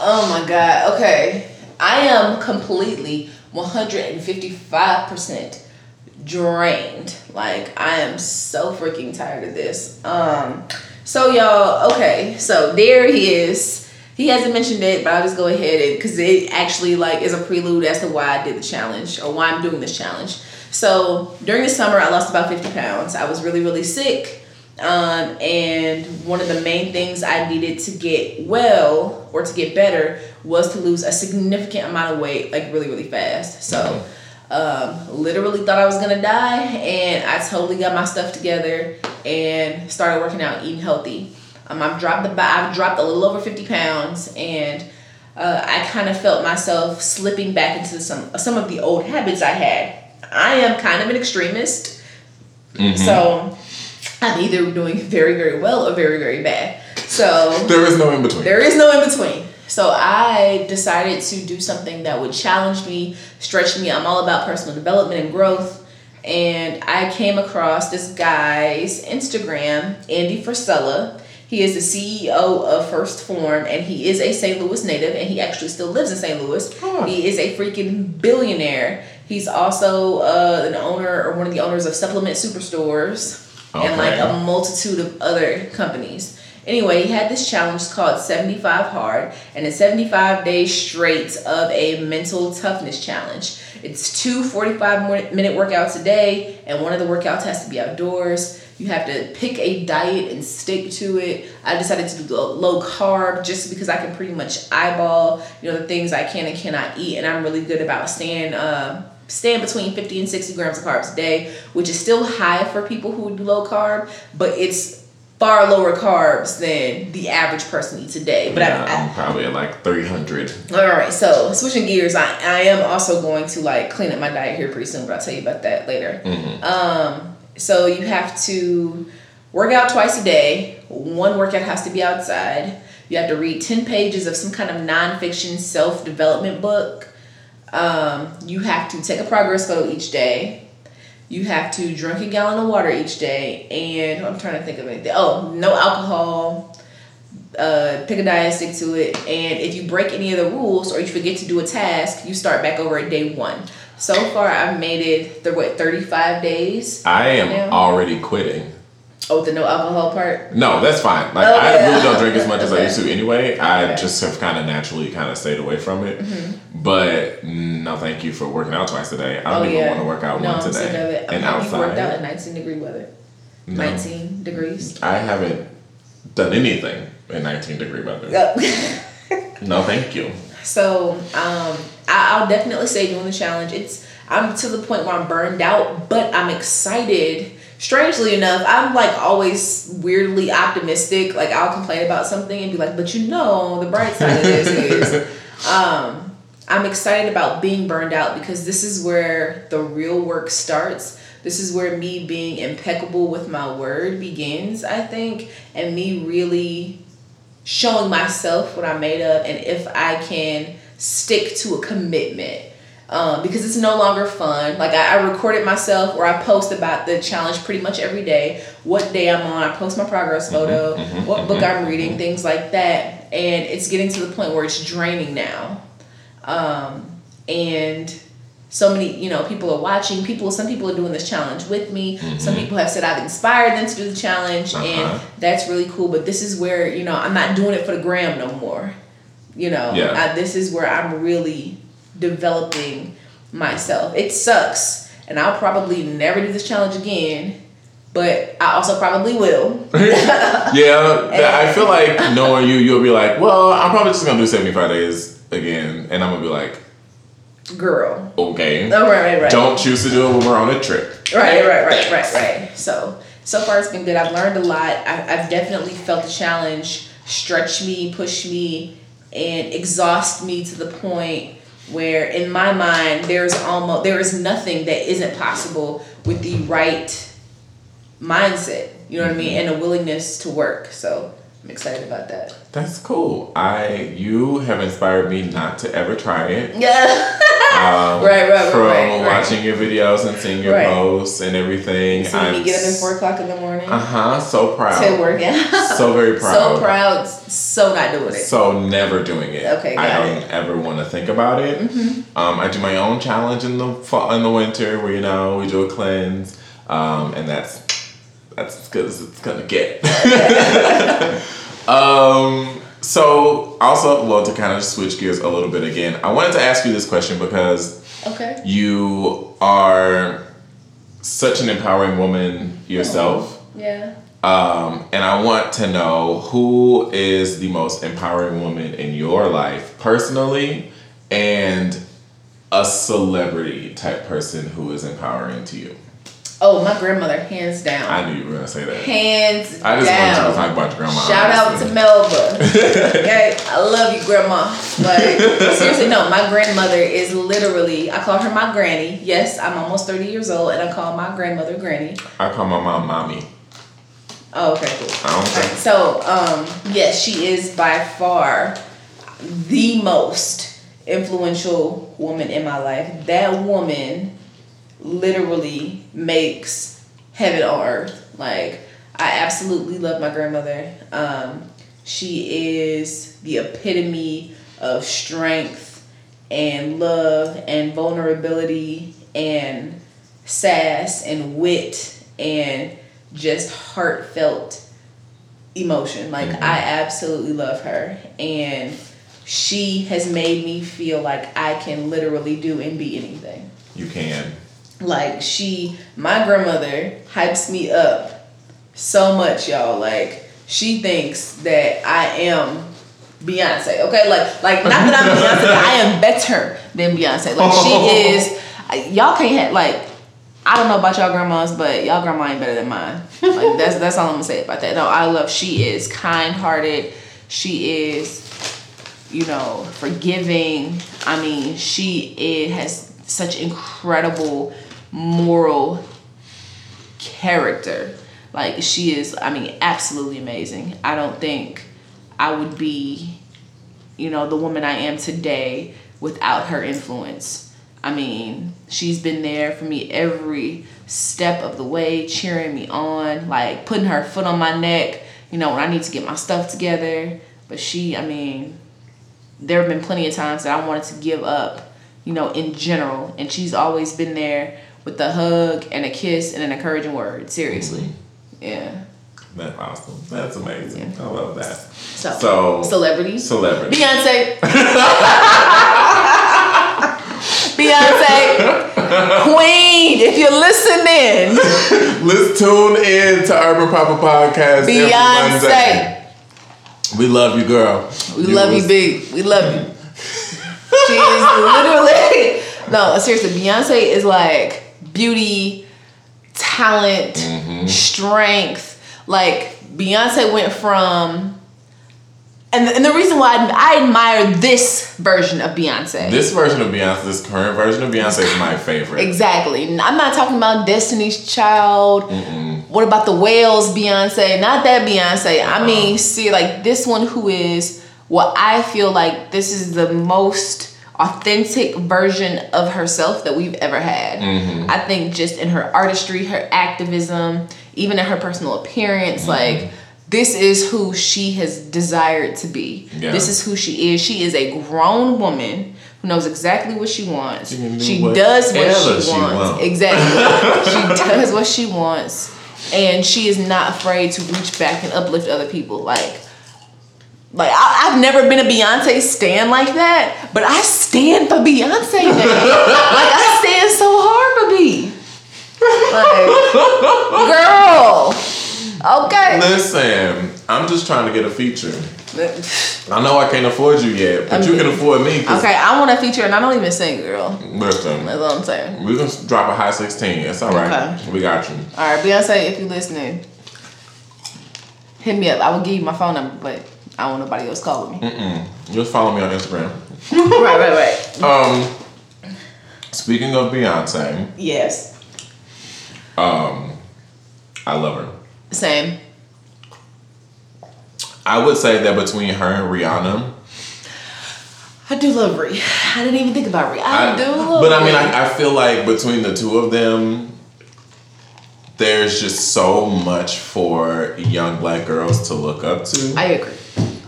Oh my God. Okay. I am completely one hundred fifty-five percent drained. Like, I am so freaking tired of this. Um, so y'all, okay. So there he is. He hasn't mentioned it, but I'll just go ahead and, cause it actually like is a prelude as to why I did the challenge or why I'm doing this challenge. So during the summer, I lost about fifty pounds. I was really, really sick. Um, and one of the main things I needed to get well or to get better was to lose a significant amount of weight, like really, really fast. So, um, literally thought I was going to die, and I totally got my stuff together and started working out, eating healthy. Um, I've dropped the, I've dropped a little over fifty pounds, and, uh, I kind of felt myself slipping back into some, some of the old habits I had. I am kind of an extremist. Mm-hmm. So I'm either doing very, very well or very, very bad. So there is no in between. There is no in between. So I decided to do something that would challenge me, stretch me. I'm all about personal development and growth. And I came across this guy's Instagram, Andy Frisella. He is the C E O of First Form, and he is a Saint Louis native, and he actually still lives in Saint Louis. Huh. He is a freaking billionaire. He's also uh, an owner or one of the owners of Supplement Superstores. Okay. And like a multitude of other companies. Anyway, he had this challenge called seventy-five hard, and it's seventy-five days straight of a mental toughness challenge. It's two forty-five minute workouts a day, and one of the workouts has to be outdoors. You have to pick a diet and stick to it. I decided to do low carb just because I can pretty much eyeball, you know, the things I can and cannot eat, and I'm really good about staying um uh, staying between fifty and sixty grams of carbs a day, which is still high for people who do low carb, but it's far lower carbs than the average person eats a day. But yeah, I, I'm I, probably at like three hundred. All right, so switching gears, I, I am also going to like clean up my diet here pretty soon, but I'll tell you about that later. Mm-hmm. Um, so you have to work out twice a day. One workout has to be outside. You have to read ten pages of some kind of nonfiction self-development book. Um, you have to take a progress photo each day. You have to drink a gallon of water each day. And I'm trying to think of anything. Oh, no alcohol. Uh, pick a diet, stick to it. And if you break any of the rules or you forget to do a task, you start back over at day one. So far, I've made it, th- what, thirty-five days? I am right already quitting. Oh, the no alcohol part? No, that's fine. Like, oh, yeah. I really don't drink as much okay. as I used to anyway. Okay. I just have kind of naturally kind of stayed away from it. Mm-hmm. But no, thank you for working out twice a day. I don't oh, even yeah. want to work out no, once a day. No, I'm sick of it. And outside. You worked out in nineteen degree weather. No. nineteen degrees? I haven't done anything in nineteen degree weather. Oh. No, thank you. So, um, I- I'll definitely say doing the challenge. It's I'm to the point where I'm burned out, but I'm excited. Strangely enough, I'm like always weirdly optimistic. Like, I'll complain about something and be like, but you know, the bright side of this is um, I'm excited about being burned out, because this is where the real work starts. This is where me being impeccable with my word begins, I think, and me really showing myself what I'm made of, and if I can stick to a commitment. Um, because it's no longer fun. Like, I, I recorded myself, or I post about the challenge pretty much every day. What day I'm on, I post my progress photo, mm-hmm, mm-hmm, what book mm-hmm, I'm reading, mm-hmm. things like that. And it's getting to the point where it's draining now. Um, and so many, you know, people are watching. People, some people are doing this challenge with me. Mm-hmm. Some people have said I've inspired them to do the challenge, uh-huh. and that's really cool. But this is where, you know, I'm not doing it for the gram no more. You know, yeah. I, this is where I'm really developing myself. It sucks, and I'll probably never do this challenge again, but I also probably will. Yeah, and I feel like knowing you, you'll be like, well, I'm probably just gonna do seventy-five days again, and I'm gonna be like, girl, okay, oh, right, right, right. Don't choose to do it when we're on a trip. Right, right, right, right, right. So, so far it's been good. I've learned a lot. I, I've definitely felt the challenge stretch me, push me, and exhaust me to the point where, in my mind, there's almost there is nothing that isn't possible with the right mindset. You know what I mean, and a willingness to work. So I'm excited about that. That's cool. I you have inspired me not to ever try it. Yeah. Um, right, right, from right, right, watching right. your videos and seeing your right. posts and everything. So I'm, you get up at four o'clock in the morning. Uh huh. So proud. To work out. So very proud. So proud. So not doing it. So never doing it. Okay. Got I don't it. ever want to think about it. Mm-hmm. Um, I do my own challenge in the fall, in the winter, where you know we do a cleanse, um, and that's that's as good as it's gonna get. um. So, also, well, to kind of switch gears a little bit again, I wanted to ask you this question because okay. you are such an empowering woman yourself. Oh, yeah. Um, and I want to know, who is the most empowering woman in your life personally, and a celebrity type person who is empowering to you? Oh, my grandmother, hands down. I knew you were going to say that. Hands down. I just down. wanted to talk about your grandma. Shout honestly. out to Melba. Okay? I love you, grandma. Like, seriously, no, my grandmother is literally, I call her my granny. Yes, I'm almost thirty years old, and I call my grandmother granny. I call my mom mommy. Oh, okay, cool. I don't think. So, um, yes, she is by far the most influential woman in my life. That woman literally makes heaven on earth. Like, I absolutely love my grandmother. Um, she is the epitome of strength and love and vulnerability and sass and wit and just heartfelt emotion. Like, mm-hmm. I absolutely love her. And she has made me feel like I can literally do and be anything. You can. Like, she, my grandmother hypes me up so much, y'all. Like, she thinks that I am Beyonce, okay? Like, like not that I'm Beyonce, but I am better than Beyonce. Like, she is, y'all can't have, like, I don't know about y'all grandmas, but y'all grandma ain't better than mine. Like, that's, that's all I'm going to say about that. No, I love, she is kind-hearted. She is, you know, forgiving. I mean, she is, has such incredible moral character. Like, she is, I mean, absolutely amazing. I don't think I would be, you know, the woman I am today without her influence. I mean, she's been there for me every step of the way, cheering me on, like putting her foot on my neck, you know, when I need to get my stuff together. But she, I mean, there have been plenty of times that I wanted to give up, you know, in general, and she's always been there with a hug and a kiss and an encouraging word. Seriously. Mm-hmm. Yeah. That's awesome. That's amazing. Yeah. I love that. So, so celebrity. Celebrity. Beyonce. Beyonce. Queen, if you're listening. Let's tune in to Urban Papa Podcast. Beyonce. We love you, girl. We you love was- you, big. We love you. She is literally, no, seriously, Beyonce is like beauty, talent, mm-hmm. strength. Like, Beyonce went from, and the, and the reason why I, I admire this version of Beyonce. This version of Beyonce, this current version of Beyonce is my favorite. Exactly. I'm not talking about Destiny's Child. Mm-mm. What about the whales, Beyonce? Not that Beyonce. I mean, see, like, this one who is, well, I feel like this is the most authentic version of herself that we've ever had. Mm-hmm. I think just in her artistry, her activism, even in her personal appearance, mm-hmm. like, this is who she has desired to be. Yeah. This is who she is. She is a grown woman who knows exactly what she wants. She, she what does what she, she wants. wants. Exactly. She does what she wants. And she is not afraid to reach back and uplift other people. Like, Like, I, I've never been a Beyonce stan like that, but I stand for Beyonce now. Like, I stand so hard for B. Like, girl. Okay. Listen, I'm just trying to get a feature. I know I can't afford you yet, but I mean, you can afford me. Okay, I want a feature, and I don't even sing, girl. Listen. That's all I'm saying. We're going to drop a high sixteen. It's all right. Okay. We got you. All right, Beyonce, if you're listening, hit me up. I will give you my phone number, but I don't want nobody else calling me. Mm-mm. Just follow me on Instagram. Right, right, right. Um, speaking of Beyonce. Yes. Um, I love her. Same. I would say that between her and Rihanna. I do love Rih. I didn't even think about Rih. I, I do love But I mean, I, I feel like between the two of them, there's just so much for young black girls to look up to. I agree.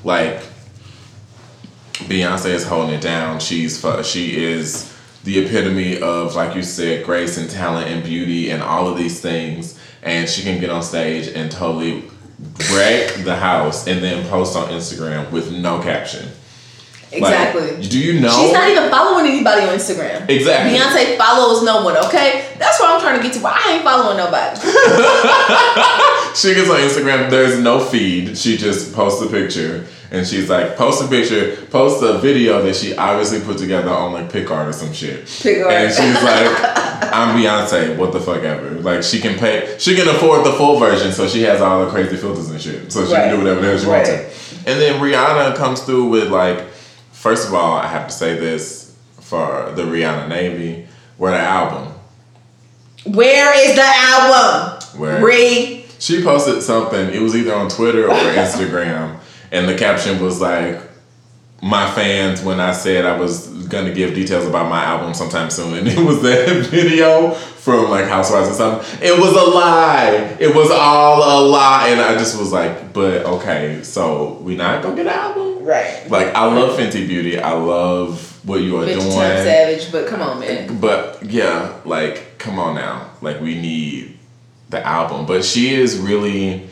Like, Beyonce is holding it down. She's She is the epitome of, like you said, grace and talent and beauty and all of these things. And she can get on stage and totally wreck the house and then post on Instagram with no caption. Exactly. Like, do you know? She's not even following anybody on Instagram. Exactly. Beyonce follows no one, okay? That's what I'm trying to get to. I ain't following nobody. She gets on Instagram, there's no feed. She just posts a picture. And she's like, post a picture, post a video that she obviously put together on like PicArt or some shit. PicArt. And she's like, I'm Beyonce, what the fuck ever. Like, she can pay, she can afford the full version, so she has all the crazy filters and shit. So she right. can do whatever the hell she right. wants to. And then Rihanna comes through with like, first of all, I have to say this for the Rihanna Navy, where the album? Where is the album? Where? Rih. She posted something, it was either on Twitter or Instagram. And the caption was like, my fans, when I said I was going to give details about my album sometime soon. And it was that video from like Housewives or something. It was a lie. It was all a lie. And I just was like, but okay, so we not going to get an album? Right. Like, I love Fenty Beauty. I love what you are Bitch doing. Time savage, but come on, man. But yeah, like, come on now. Like, we need the album. But she is really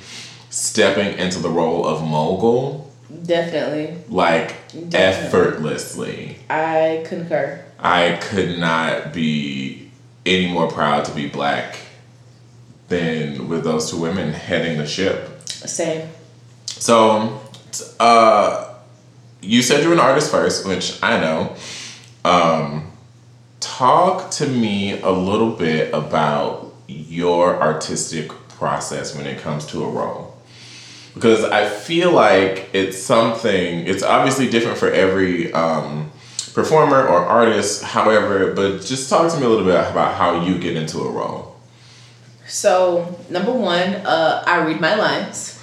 stepping into the role of mogul. Definitely. Like, Definitely. effortlessly. I concur. I could not be any more proud to be black than with those two women heading the ship. Same. So, uh, you said you were an artist first, which I know. Um, talk to me a little bit about your artistic process when it comes to a role. Because I feel like it's something, it's obviously different for every um, performer or artist, however, but just talk to me a little bit about how you get into a role. So, number one, uh, I read my lines.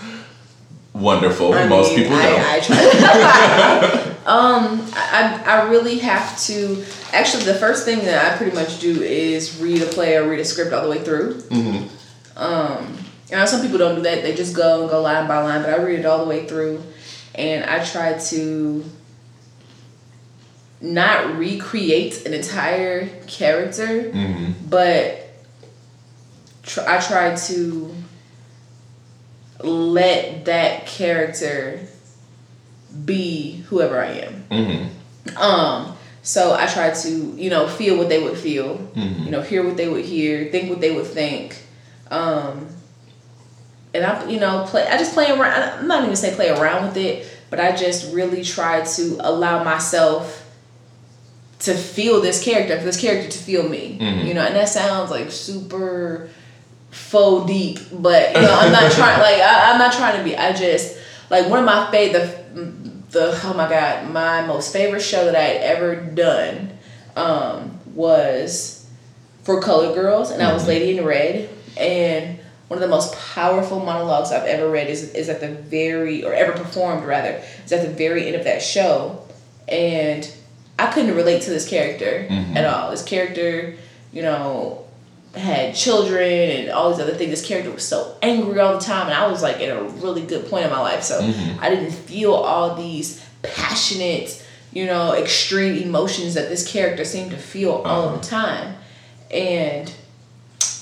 Wonderful. I Most mean, people I, don't. I, I try. um, I, I really have to, actually, the first thing that I pretty much do is read a play or read a script all the way through. Mm-hmm. Um, You know, some people don't do that. They just go and go line by line, but I read it all the way through, and I try to not recreate an entire character, mm-hmm. but tr- I try to let that character be whoever I am. Mm-hmm. Um, so I try to, you know, feel what they would feel, mm-hmm. you know, hear what they would hear, think what they would think. Um, And I, you know, play. I just play around. I'm not even saying play around with it, but I just really try to allow myself to feel this character, for this character to feel me. Mm-hmm. You know, and that sounds like super faux deep, but you know, I'm not trying. Like I, I'm not trying to be. I just like one of my favorite, the, the oh my god, my most favorite show that I had ever done um, was for Colored Girls, and mm-hmm. I was Lady in Red, and one of the most powerful monologues I've ever read is is at the very, or ever performed rather, is at the very end of that show. And I couldn't relate to this character mm-hmm. at all. This character, you know, had children and all these other things. This character was so angry all the time. And I was like at a really good point in my life. So mm-hmm. I didn't feel all these passionate, you know, extreme emotions that this character seemed to feel all uh-huh. the time. And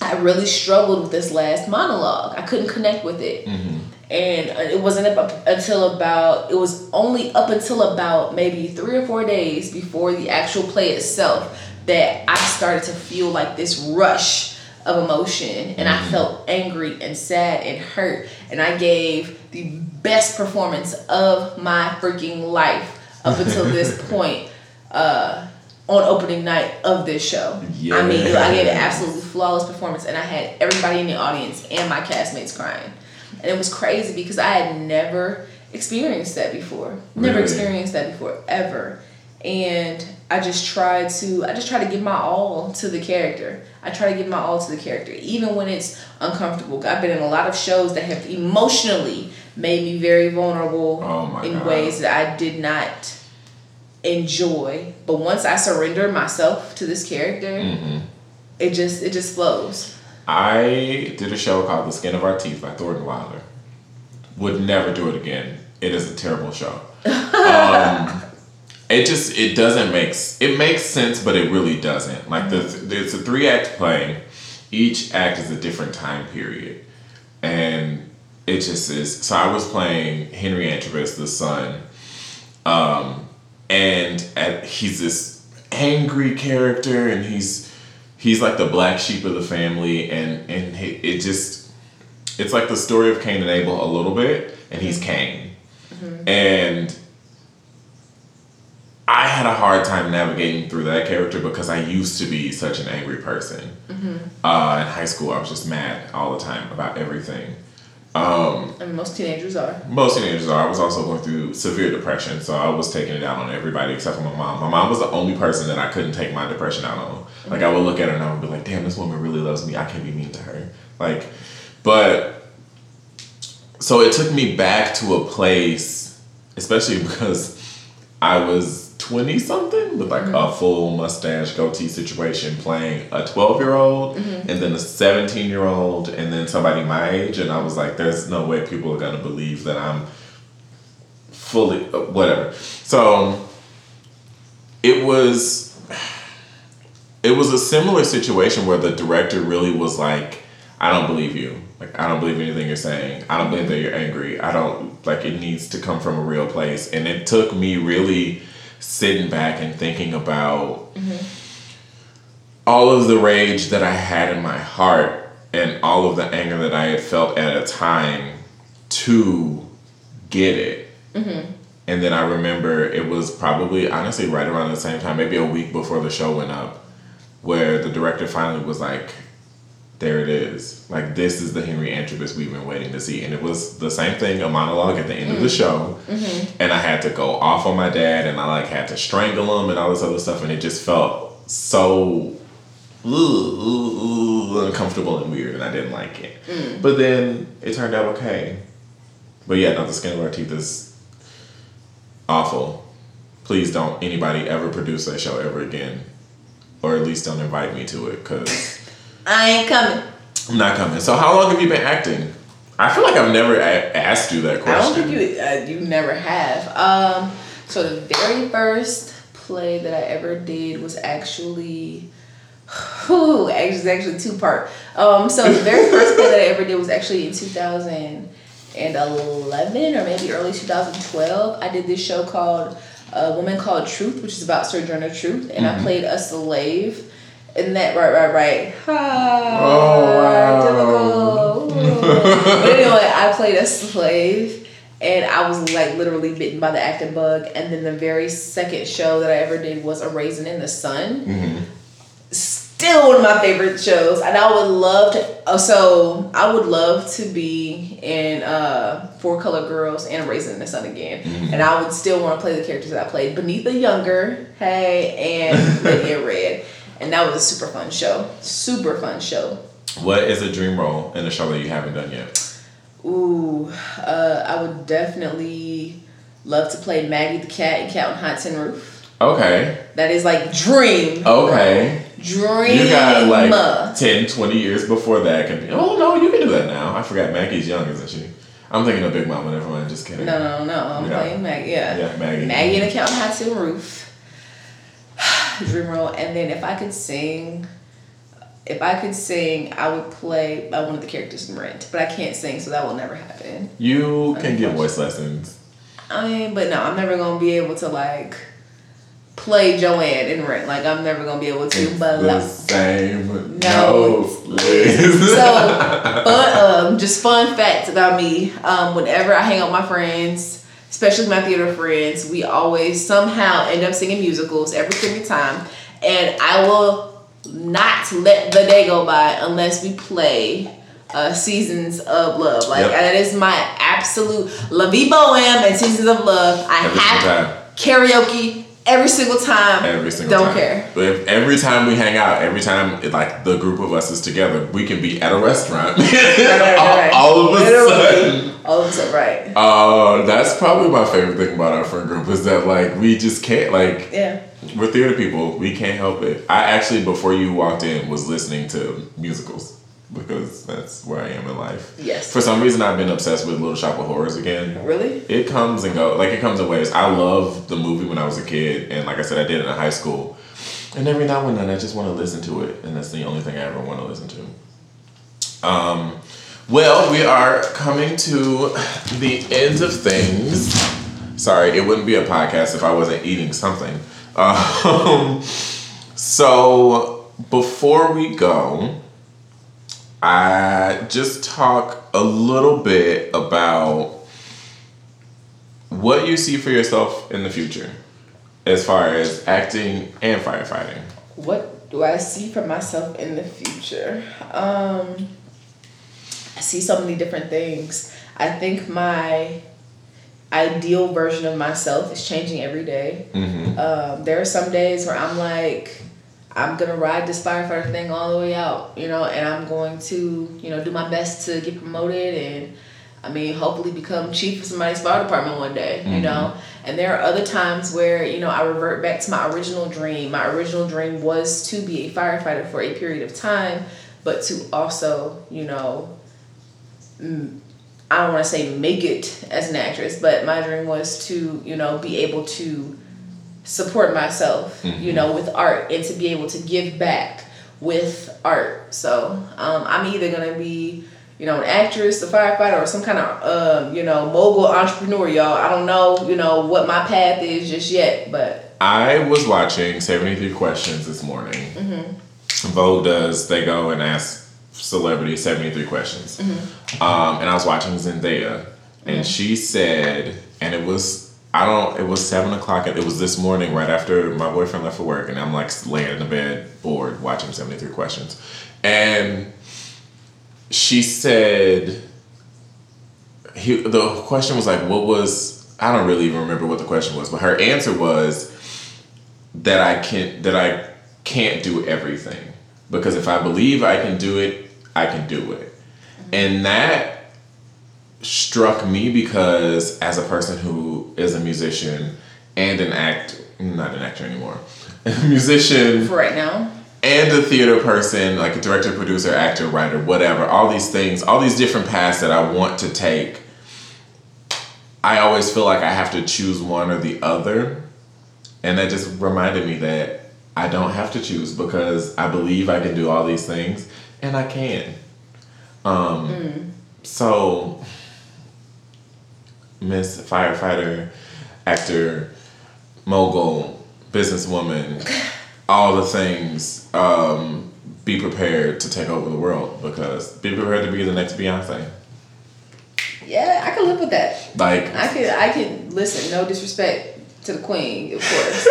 I really struggled with this last monologue. I couldn't connect with it. Mm-hmm. And it wasn't up until about, it was only up until about maybe three or four days before the actual play itself that I started to feel like this rush of emotion. And I felt angry and sad and hurt. And I gave the best performance of my freaking life up until this point uh, on opening night of this show. Yeah. I mean, I gave an absolutely flawless performance, and I had everybody in the audience and my castmates crying. And it was crazy because I had never experienced that before. Never really? experienced that before, ever. And I just tried to, I just try to give my all to the character. I try to give my all to the character, even when it's uncomfortable. I've been in a lot of shows that have emotionally made me very vulnerable oh my in God. ways that I did not enjoy. But once I surrender myself to this character, mm-hmm. it just it just flows. I did a show called The Skin of Our Teeth by Thornton Wilder. Would never do it again. It is a terrible show. um, it just, it doesn't make, it makes sense, but it really doesn't. Like, the, it's a three act play. Each act is a different time period. And it just is. So I was playing Henry Antrobus, the son. Um, and at, he's this angry character, and he's, He's like the black sheep of the family, and, and it just, it's like the story of Cain and Abel a little bit, and he's Cain. Mm-hmm. And I had a hard time navigating through that character because I used to be such an angry person. Mm-hmm. Uh, in high school, I was just mad all the time about everything. Um, and most teenagers are. Most teenagers are. I was also going through severe depression, so I was taking it out on everybody except for my mom. My mom was the only person that I couldn't take my depression out on. Like, mm-hmm. I would look at her and I would be like, damn, this woman really loves me. I can't be mean to her. Like, but, so it took me back to a place, especially because I was twenty-something with, like, mm-hmm. a full mustache, goatee situation, playing a twelve-year-old mm-hmm. and then a seventeen-year-old and then somebody my age. And I was like, there's no way people are going to believe that I'm fully, whatever. So it was... It was a similar situation where the director really was like, I don't believe you. Like, I don't believe anything you're saying. I don't believe that you're angry. I don't, like, it needs to come from a real place. And it took me really sitting back and thinking about mm-hmm. all of the rage that I had in my heart and all of the anger that I had felt at a time to get it. Mm-hmm. And then I remember it was probably, honestly, right around the same time, maybe a week before the show went up, where the director finally was like, there it is. Like, this is the Henry Antrobus we've been waiting to see. And it was the same thing, a monologue at the end mm-hmm. of the show. Mm-hmm. And I had to go off on my dad, and I, like, had to strangle him and all this other stuff. And it just felt so ooh, ooh, ooh, uncomfortable and weird, and I didn't like it. Mm. But then it turned out okay. But yeah, no, The Skin of Our Teeth is awful. Please don't anybody ever produce that show ever again. Or at least don't invite me to it, because... I ain't coming. I'm not coming. So how long have you been acting? I feel like I've never a- asked you that question. I don't think you, uh, you never have. Um, so the very first play that I ever did was actually... Whew, it was actually two-part. Um, so the very first play that I ever did was actually in two thousand eleven or maybe early two thousand twelve. I did this show called... A Woman Called Truth, which is about Sojourner Truth, and mm-hmm. I played a slave in that. Right, right, right. Hi, oh, wow. But anyway, I played a slave, and I was, like, literally bitten by the acting bug. And then the very second show that I ever did was A Raisin in the Sun. Mm-hmm. Still one of my favorite shows, and I would love to. So I would love to be in uh, Four Color Girls and Raisin in the Sun again, mm-hmm. and I would still want to play the characters that I played. Benita Younger, hey, and Lady in Red, and that was a super fun show. Super fun show. What is a dream role in a show that you haven't done yet? Ooh, uh, I would definitely love to play Maggie the Cat in Cat on Hot Tin Roof. Okay. That is, like, dream. Okay. Role. Dream. You got, like, ten, twenty years before that. Can be, oh, no, you can do that now. I forgot Maggie's young, isn't she? I'm thinking of Big Mama. Never mind. Just kidding. No, no, no. I'm yeah. playing Maggie. Yeah. Yeah, Maggie. Maggie and a Cat on Hot Tin Roof. Dream roll. And then if I could sing, if I could sing, I would play uh, one of the characters in Rent, but I can't sing, so that will never happen. You can get voice lessons. I mean, but no, I'm never going to be able to, like, play Joanne in Rent. Like, I'm never going to be able to. It's but the like, same notes. Notes. So, but, um, just fun facts about me. Um, whenever I hang out with my friends, especially my theater friends, we always somehow end up singing musicals every single time. And I will not let the day go by unless we play uh, Seasons of Love. Like, yep. That is my absolute La Vie Boheme and Seasons of Love. I every have karaoke every single time. Every single Don't time. Don't care. But if every time we hang out, every time it, like the group of us is together, we can be at a restaurant. Right, right, all, right. all of a Literally. sudden. All of a sudden, right. Uh, that's probably my favorite thing about our friend group is that, like, we just can't, like... Yeah. We're theater people. We can't help it. I actually, before you walked in, was listening to musicals because that's where I am in life. Yes. For some reason, I've been obsessed with Little Shop of Horrors again. Really? It comes and goes. Like, it comes in waves. I loved the movie when I was a kid, and like I said, I did it in high school. And every now and then, I just want to listen to it, and that's the only thing I ever want to listen to. Um, well, we are coming to the end of things. Sorry, it wouldn't be a podcast if I wasn't eating something. Um, so before we go, I just talk a little bit about what you see for yourself in the future as far as acting and firefighting. What do I see for myself in the future? Um, I see so many different things. I think my ideal version of myself is changing every day. Mm-hmm. Um, there are some days where I'm like, I'm gonna ride this firefighter thing all the way out, you know, and I'm going to, you know, do my best to get promoted and, I mean, hopefully become chief of somebody's fire department one day, mm-hmm. you know. And there are other times where, you know, I revert back to my original dream. My original dream was to be a firefighter for a period of time, but to also, you know, m- I don't want to say make it as an actress, but my dream was to, you know, be able to support myself, mm-hmm. you know, with art and to be able to give back with art. So um, I'm either going to be, you know, an actress, a firefighter, or some kind of, um, you know, mogul entrepreneur, y'all. I don't know, you know, what my path is just yet, but. I was watching seventy-three Questions this morning. Mm-hmm. Vogue does, they go and ask celebrity seventy-three questions. Mm-hmm. Um, and I was watching Zendaya, and mm-hmm. she said, and it was, I don't, it was seven o'clock, it was this morning right after my boyfriend left for work, and I'm like laying in the bed, bored, watching seventy-three Questions. And she said, he, the question was like, what was, I don't really even remember what the question was, but her answer was that I can't, that I can't do everything. Because if I believe I can do it, I can do it. Mm-hmm. And that struck me because as a person who is a musician and an act, not an actor anymore, a musician. For right now. And a theater person, like a director, producer, actor, writer, whatever, all these things, all these different paths that I want to take. I always feel like I have to choose one or the other. And that just reminded me that I don't have to choose because I believe I can do all these things, and I can. Um, mm. So, Miss Firefighter, actor, mogul, businesswoman, all the things, um, be prepared to take over the world because be prepared to be the next Beyonce. Yeah, I can live with that. Like I can, I can listen, no disrespect. To the queen, of course.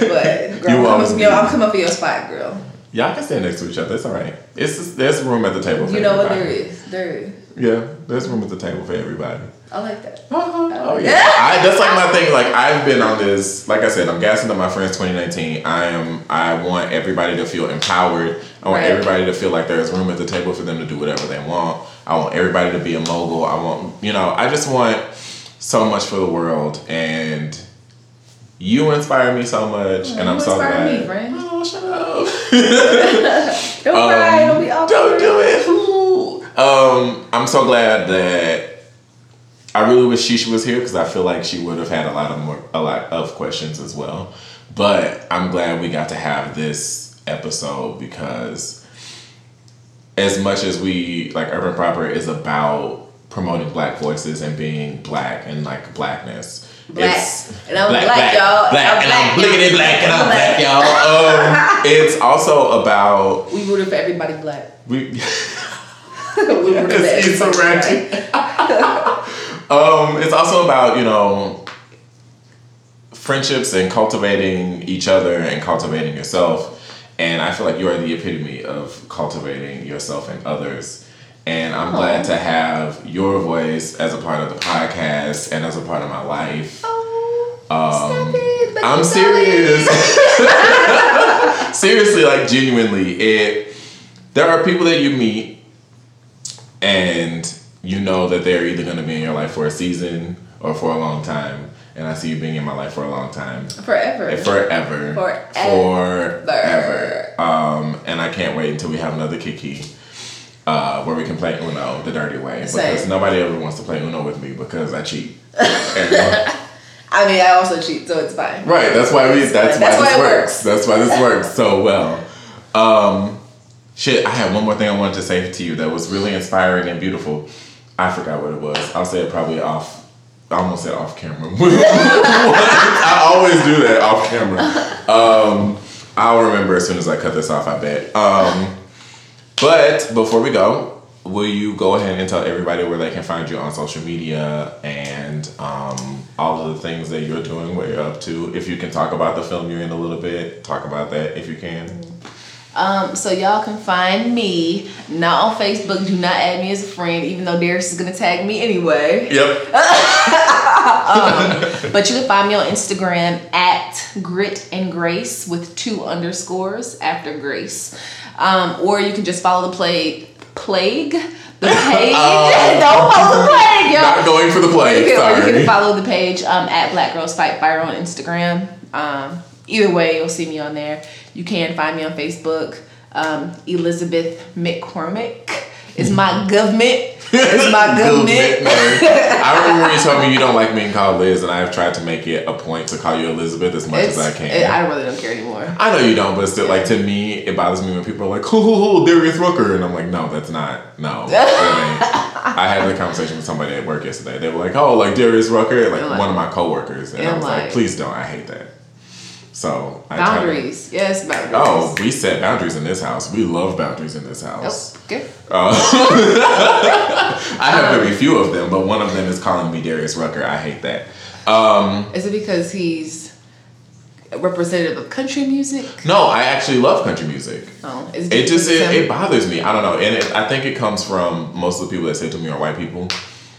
But girl, you I'm, yo, I'll come up for your spot, girl. Y'all can stand next to each other. It's all right. It's just, there's room at the table for you know everybody. What there is. There is. Yeah, there's room at the table for everybody. I like that. Uh-huh. I like oh yeah. That. I, that's like my thing. Like I've been on this. Like I said, I'm gassing up my friends. twenty nineteen. I am. I want everybody to feel empowered. I want right. everybody to feel like there's room at the table for them to do whatever they want. I want everybody to be a mogul. I want. You know. I just want so much for the world and. You inspire me so much, mm, and I'm so glad. You inspire me, friend. Oh, shut up. Don't um, cry. Don't be awkward. Don't do it. Ooh. Um, I'm so glad that I really wish Shisha was here because I feel like she would have had a lot of more, a lot of questions as well. But I'm glad we got to have this episode because as much as we, like, Urban Proper is about promoting black voices and being black and, like, blackness. Black. It's and I'm black, black, black y'all. Black, I'm and black, I'm blickety black, and I'm black, black y'all. Um, it's also about... We rooted for everybody black. We... we rooted it's for everybody black. um, It's also about, you know, friendships and cultivating each other and cultivating yourself. And I feel like you are the epitome of cultivating yourself and others. And I'm oh. glad to have your voice as a part of the podcast and as a part of my life. Oh, um, stop it, but I'm serious. It. Seriously, like genuinely, it. There are people that you meet, and you know that they're either going to be in your life for a season or for a long time. And I see you being in my life for a long time, forever, forever, forever, forever. Um, and I can't wait until we have another Kiki. Uh, where we can play Uno the dirty way. Because Same. Nobody ever wants to play Uno with me because I cheat. I mean, I also cheat, so it's fine. Right, that's why we. That's, that's why, why this works. works. That's why this works so well. Um, shit, I had one more thing I wanted to say to you that was really inspiring and beautiful. I forgot what it was. I'll say it probably off. I almost said off camera. I always do that off camera. Um, I'll remember as soon as I cut this off, I bet. Um... But before we go, will you go ahead and tell everybody where they can find you on social media and um, all of the things that you're doing, what you're up to? If you can talk about the film you're in a little bit, talk about that if you can. Um, so y'all can find me, not on Facebook. Do not add me as a friend, even though Darius is going to tag me anyway. Yep. um, but you can find me on Instagram at Grit and Grace with two underscores after Grace. Um, or you can just follow the plague, plague, the page. um, Don't follow the plague, yo. Not going for the plague. You can, sorry. You can follow the page um, at Black Girls Fight Fire on Instagram. Um, either way, you'll see me on there. You can find me on Facebook. Um, Elizabeth McCormick is my government. It's my good nick. I remember when you told me you don't like being called Liz, and I have tried to make it a point to call you Elizabeth as much it's, as I can. It, I really don't care anymore. I know you don't, but still, like, to me, it bothers me when people are like, hoo, hoo, hoo, Darius Rucker. And I'm like, no, that's not, no. I had a conversation with somebody at work yesterday. They were like, oh, like, Darius Rucker, like, like one of my coworkers. And, and I was like, like, please don't. I hate that. So I boundaries, to, yes, boundaries. Oh, we set boundaries in this house. We love boundaries in this house. Okay. Uh, I have very few of them, but one of them is calling me Darius Rucker. I hate that. Um, is it because he's a representative of country music? No, I actually love country music. Oh, is it, it just it, it bothers me. I don't know, and it, I think it comes from most of the people that say to me are white people,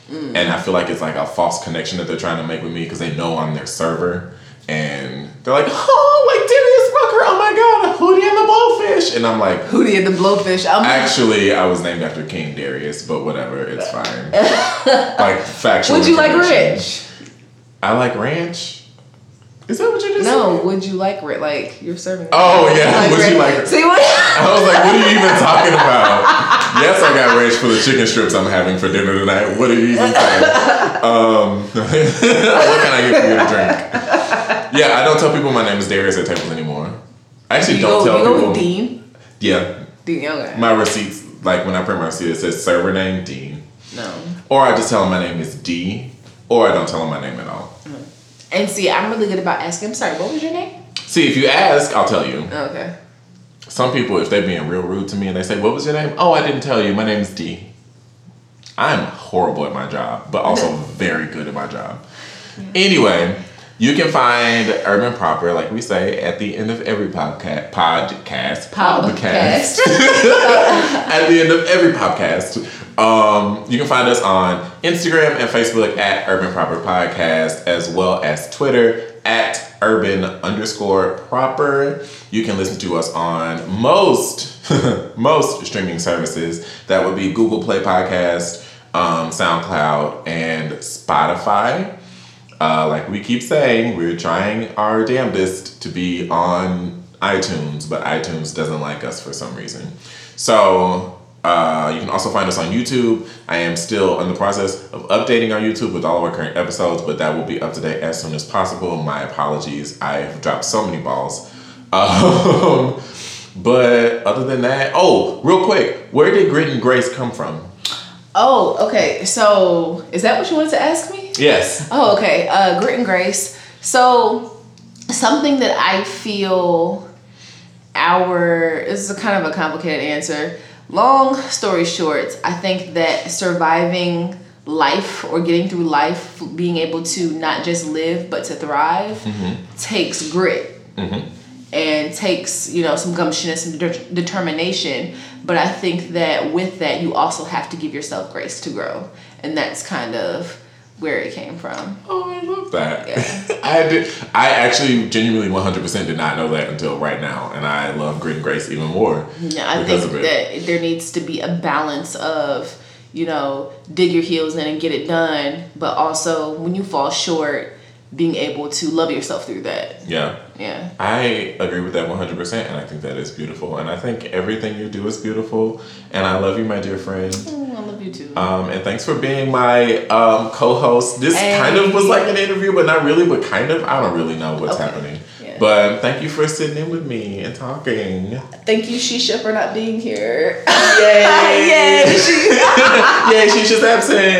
mm. and I feel like it's like a false connection that they're trying to make with me because they know I'm their server. And they're like, oh, like Darius Rucker, oh my God, Hootie and the Blowfish. And I'm like, Hootie and the Blowfish. I'm actually, I was named after King Darius, but whatever, it's fine. Like, factual. Would you like ranch? I like ranch. Is that what you just no, said? No, would you like ranch? Like, you're serving. Oh, ranch. Yeah, would you like ranch? See what? I was like, what are you even talking about? Yes, I got ranch for the chicken strips I'm having for dinner tonight. What are you even saying? Um, what can I get for you to drink? Yeah, I don't tell people my name is Darius at tables anymore. I actually you don't go, tell you people. With Dean? Yeah. Dean, okay. My receipts, like when I print my receipt, it says server name, Dean. No. Or I just tell them my name is D, or I don't tell them my name at all. Mm-hmm. And see, I'm really good about asking. I'm sorry, what was your name? See, if you ask, I'll tell you. Okay. Some people, if they're being real rude to me and they say, what was your name? Oh, I didn't tell you. My name is D. I'm horrible at my job, but also very good at my job. Yeah. Anyway. You can find Urban Proper, like we say, at the end of every podca- podcast. Podcast. Podcast. At the end of every podcast. Um, you can find us on Instagram and Facebook at Urban Proper Podcast, as well as Twitter at Urban underscore Proper. You can listen to us on most, most streaming services. That would be Google Play Podcast, um, SoundCloud, and Spotify. Uh, like we keep saying, we're trying our damnedest to be on iTunes, but iTunes doesn't like us for some reason. So uh, you can also find us on YouTube. I am still in the process of updating our YouTube with all of our current episodes, but that will be up to date as soon as possible. My apologies. I have dropped so many balls. Um, But other than that, oh, real quick, where did Grit and Grace come from? Oh, okay. So is that what you wanted to ask me? Yes. Oh, okay. Uh, Grit and Grace. So something that I feel our, this is a kind of a complicated answer. Long story short, I think that surviving life or getting through life, being able to not just live but to thrive, mm-hmm. takes grit. Mm-hmm. And takes, you know, some gumption and some de- determination. But I think that with that, you also have to give yourself grace to grow. And that's kind of where it came from. Oh, I love that. Yeah. I did. I actually genuinely one hundred percent did not know that until right now. And I love Grit and Grace even more. Yeah, I think that there needs to be a balance of, you know, dig your heels in and get it done. But also, when you fall short, being able to love yourself through that. Yeah. Yeah. I agree with that one hundred percent, and I think that is beautiful. And I think everything you do is beautiful. And I love you, my dear friend. Mm, I love you too. Um, and thanks for being my um, co-host. This hey. kind of was like an interview, but not really, but kind of. I don't really know what's okay. happening. Yeah. But thank you for sitting in with me and talking. Thank you, Shisha, for not being here. Yay. Yay, Shisha. Yay, Shisha's absent.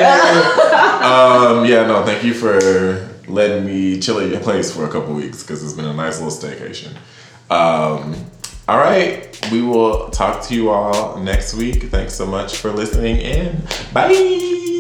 um, yeah, no, thank you for letting me chill at your place for a couple weeks because it's been a nice little staycation. Um, all right. We will talk to you all next week. Thanks so much for listening in. Bye.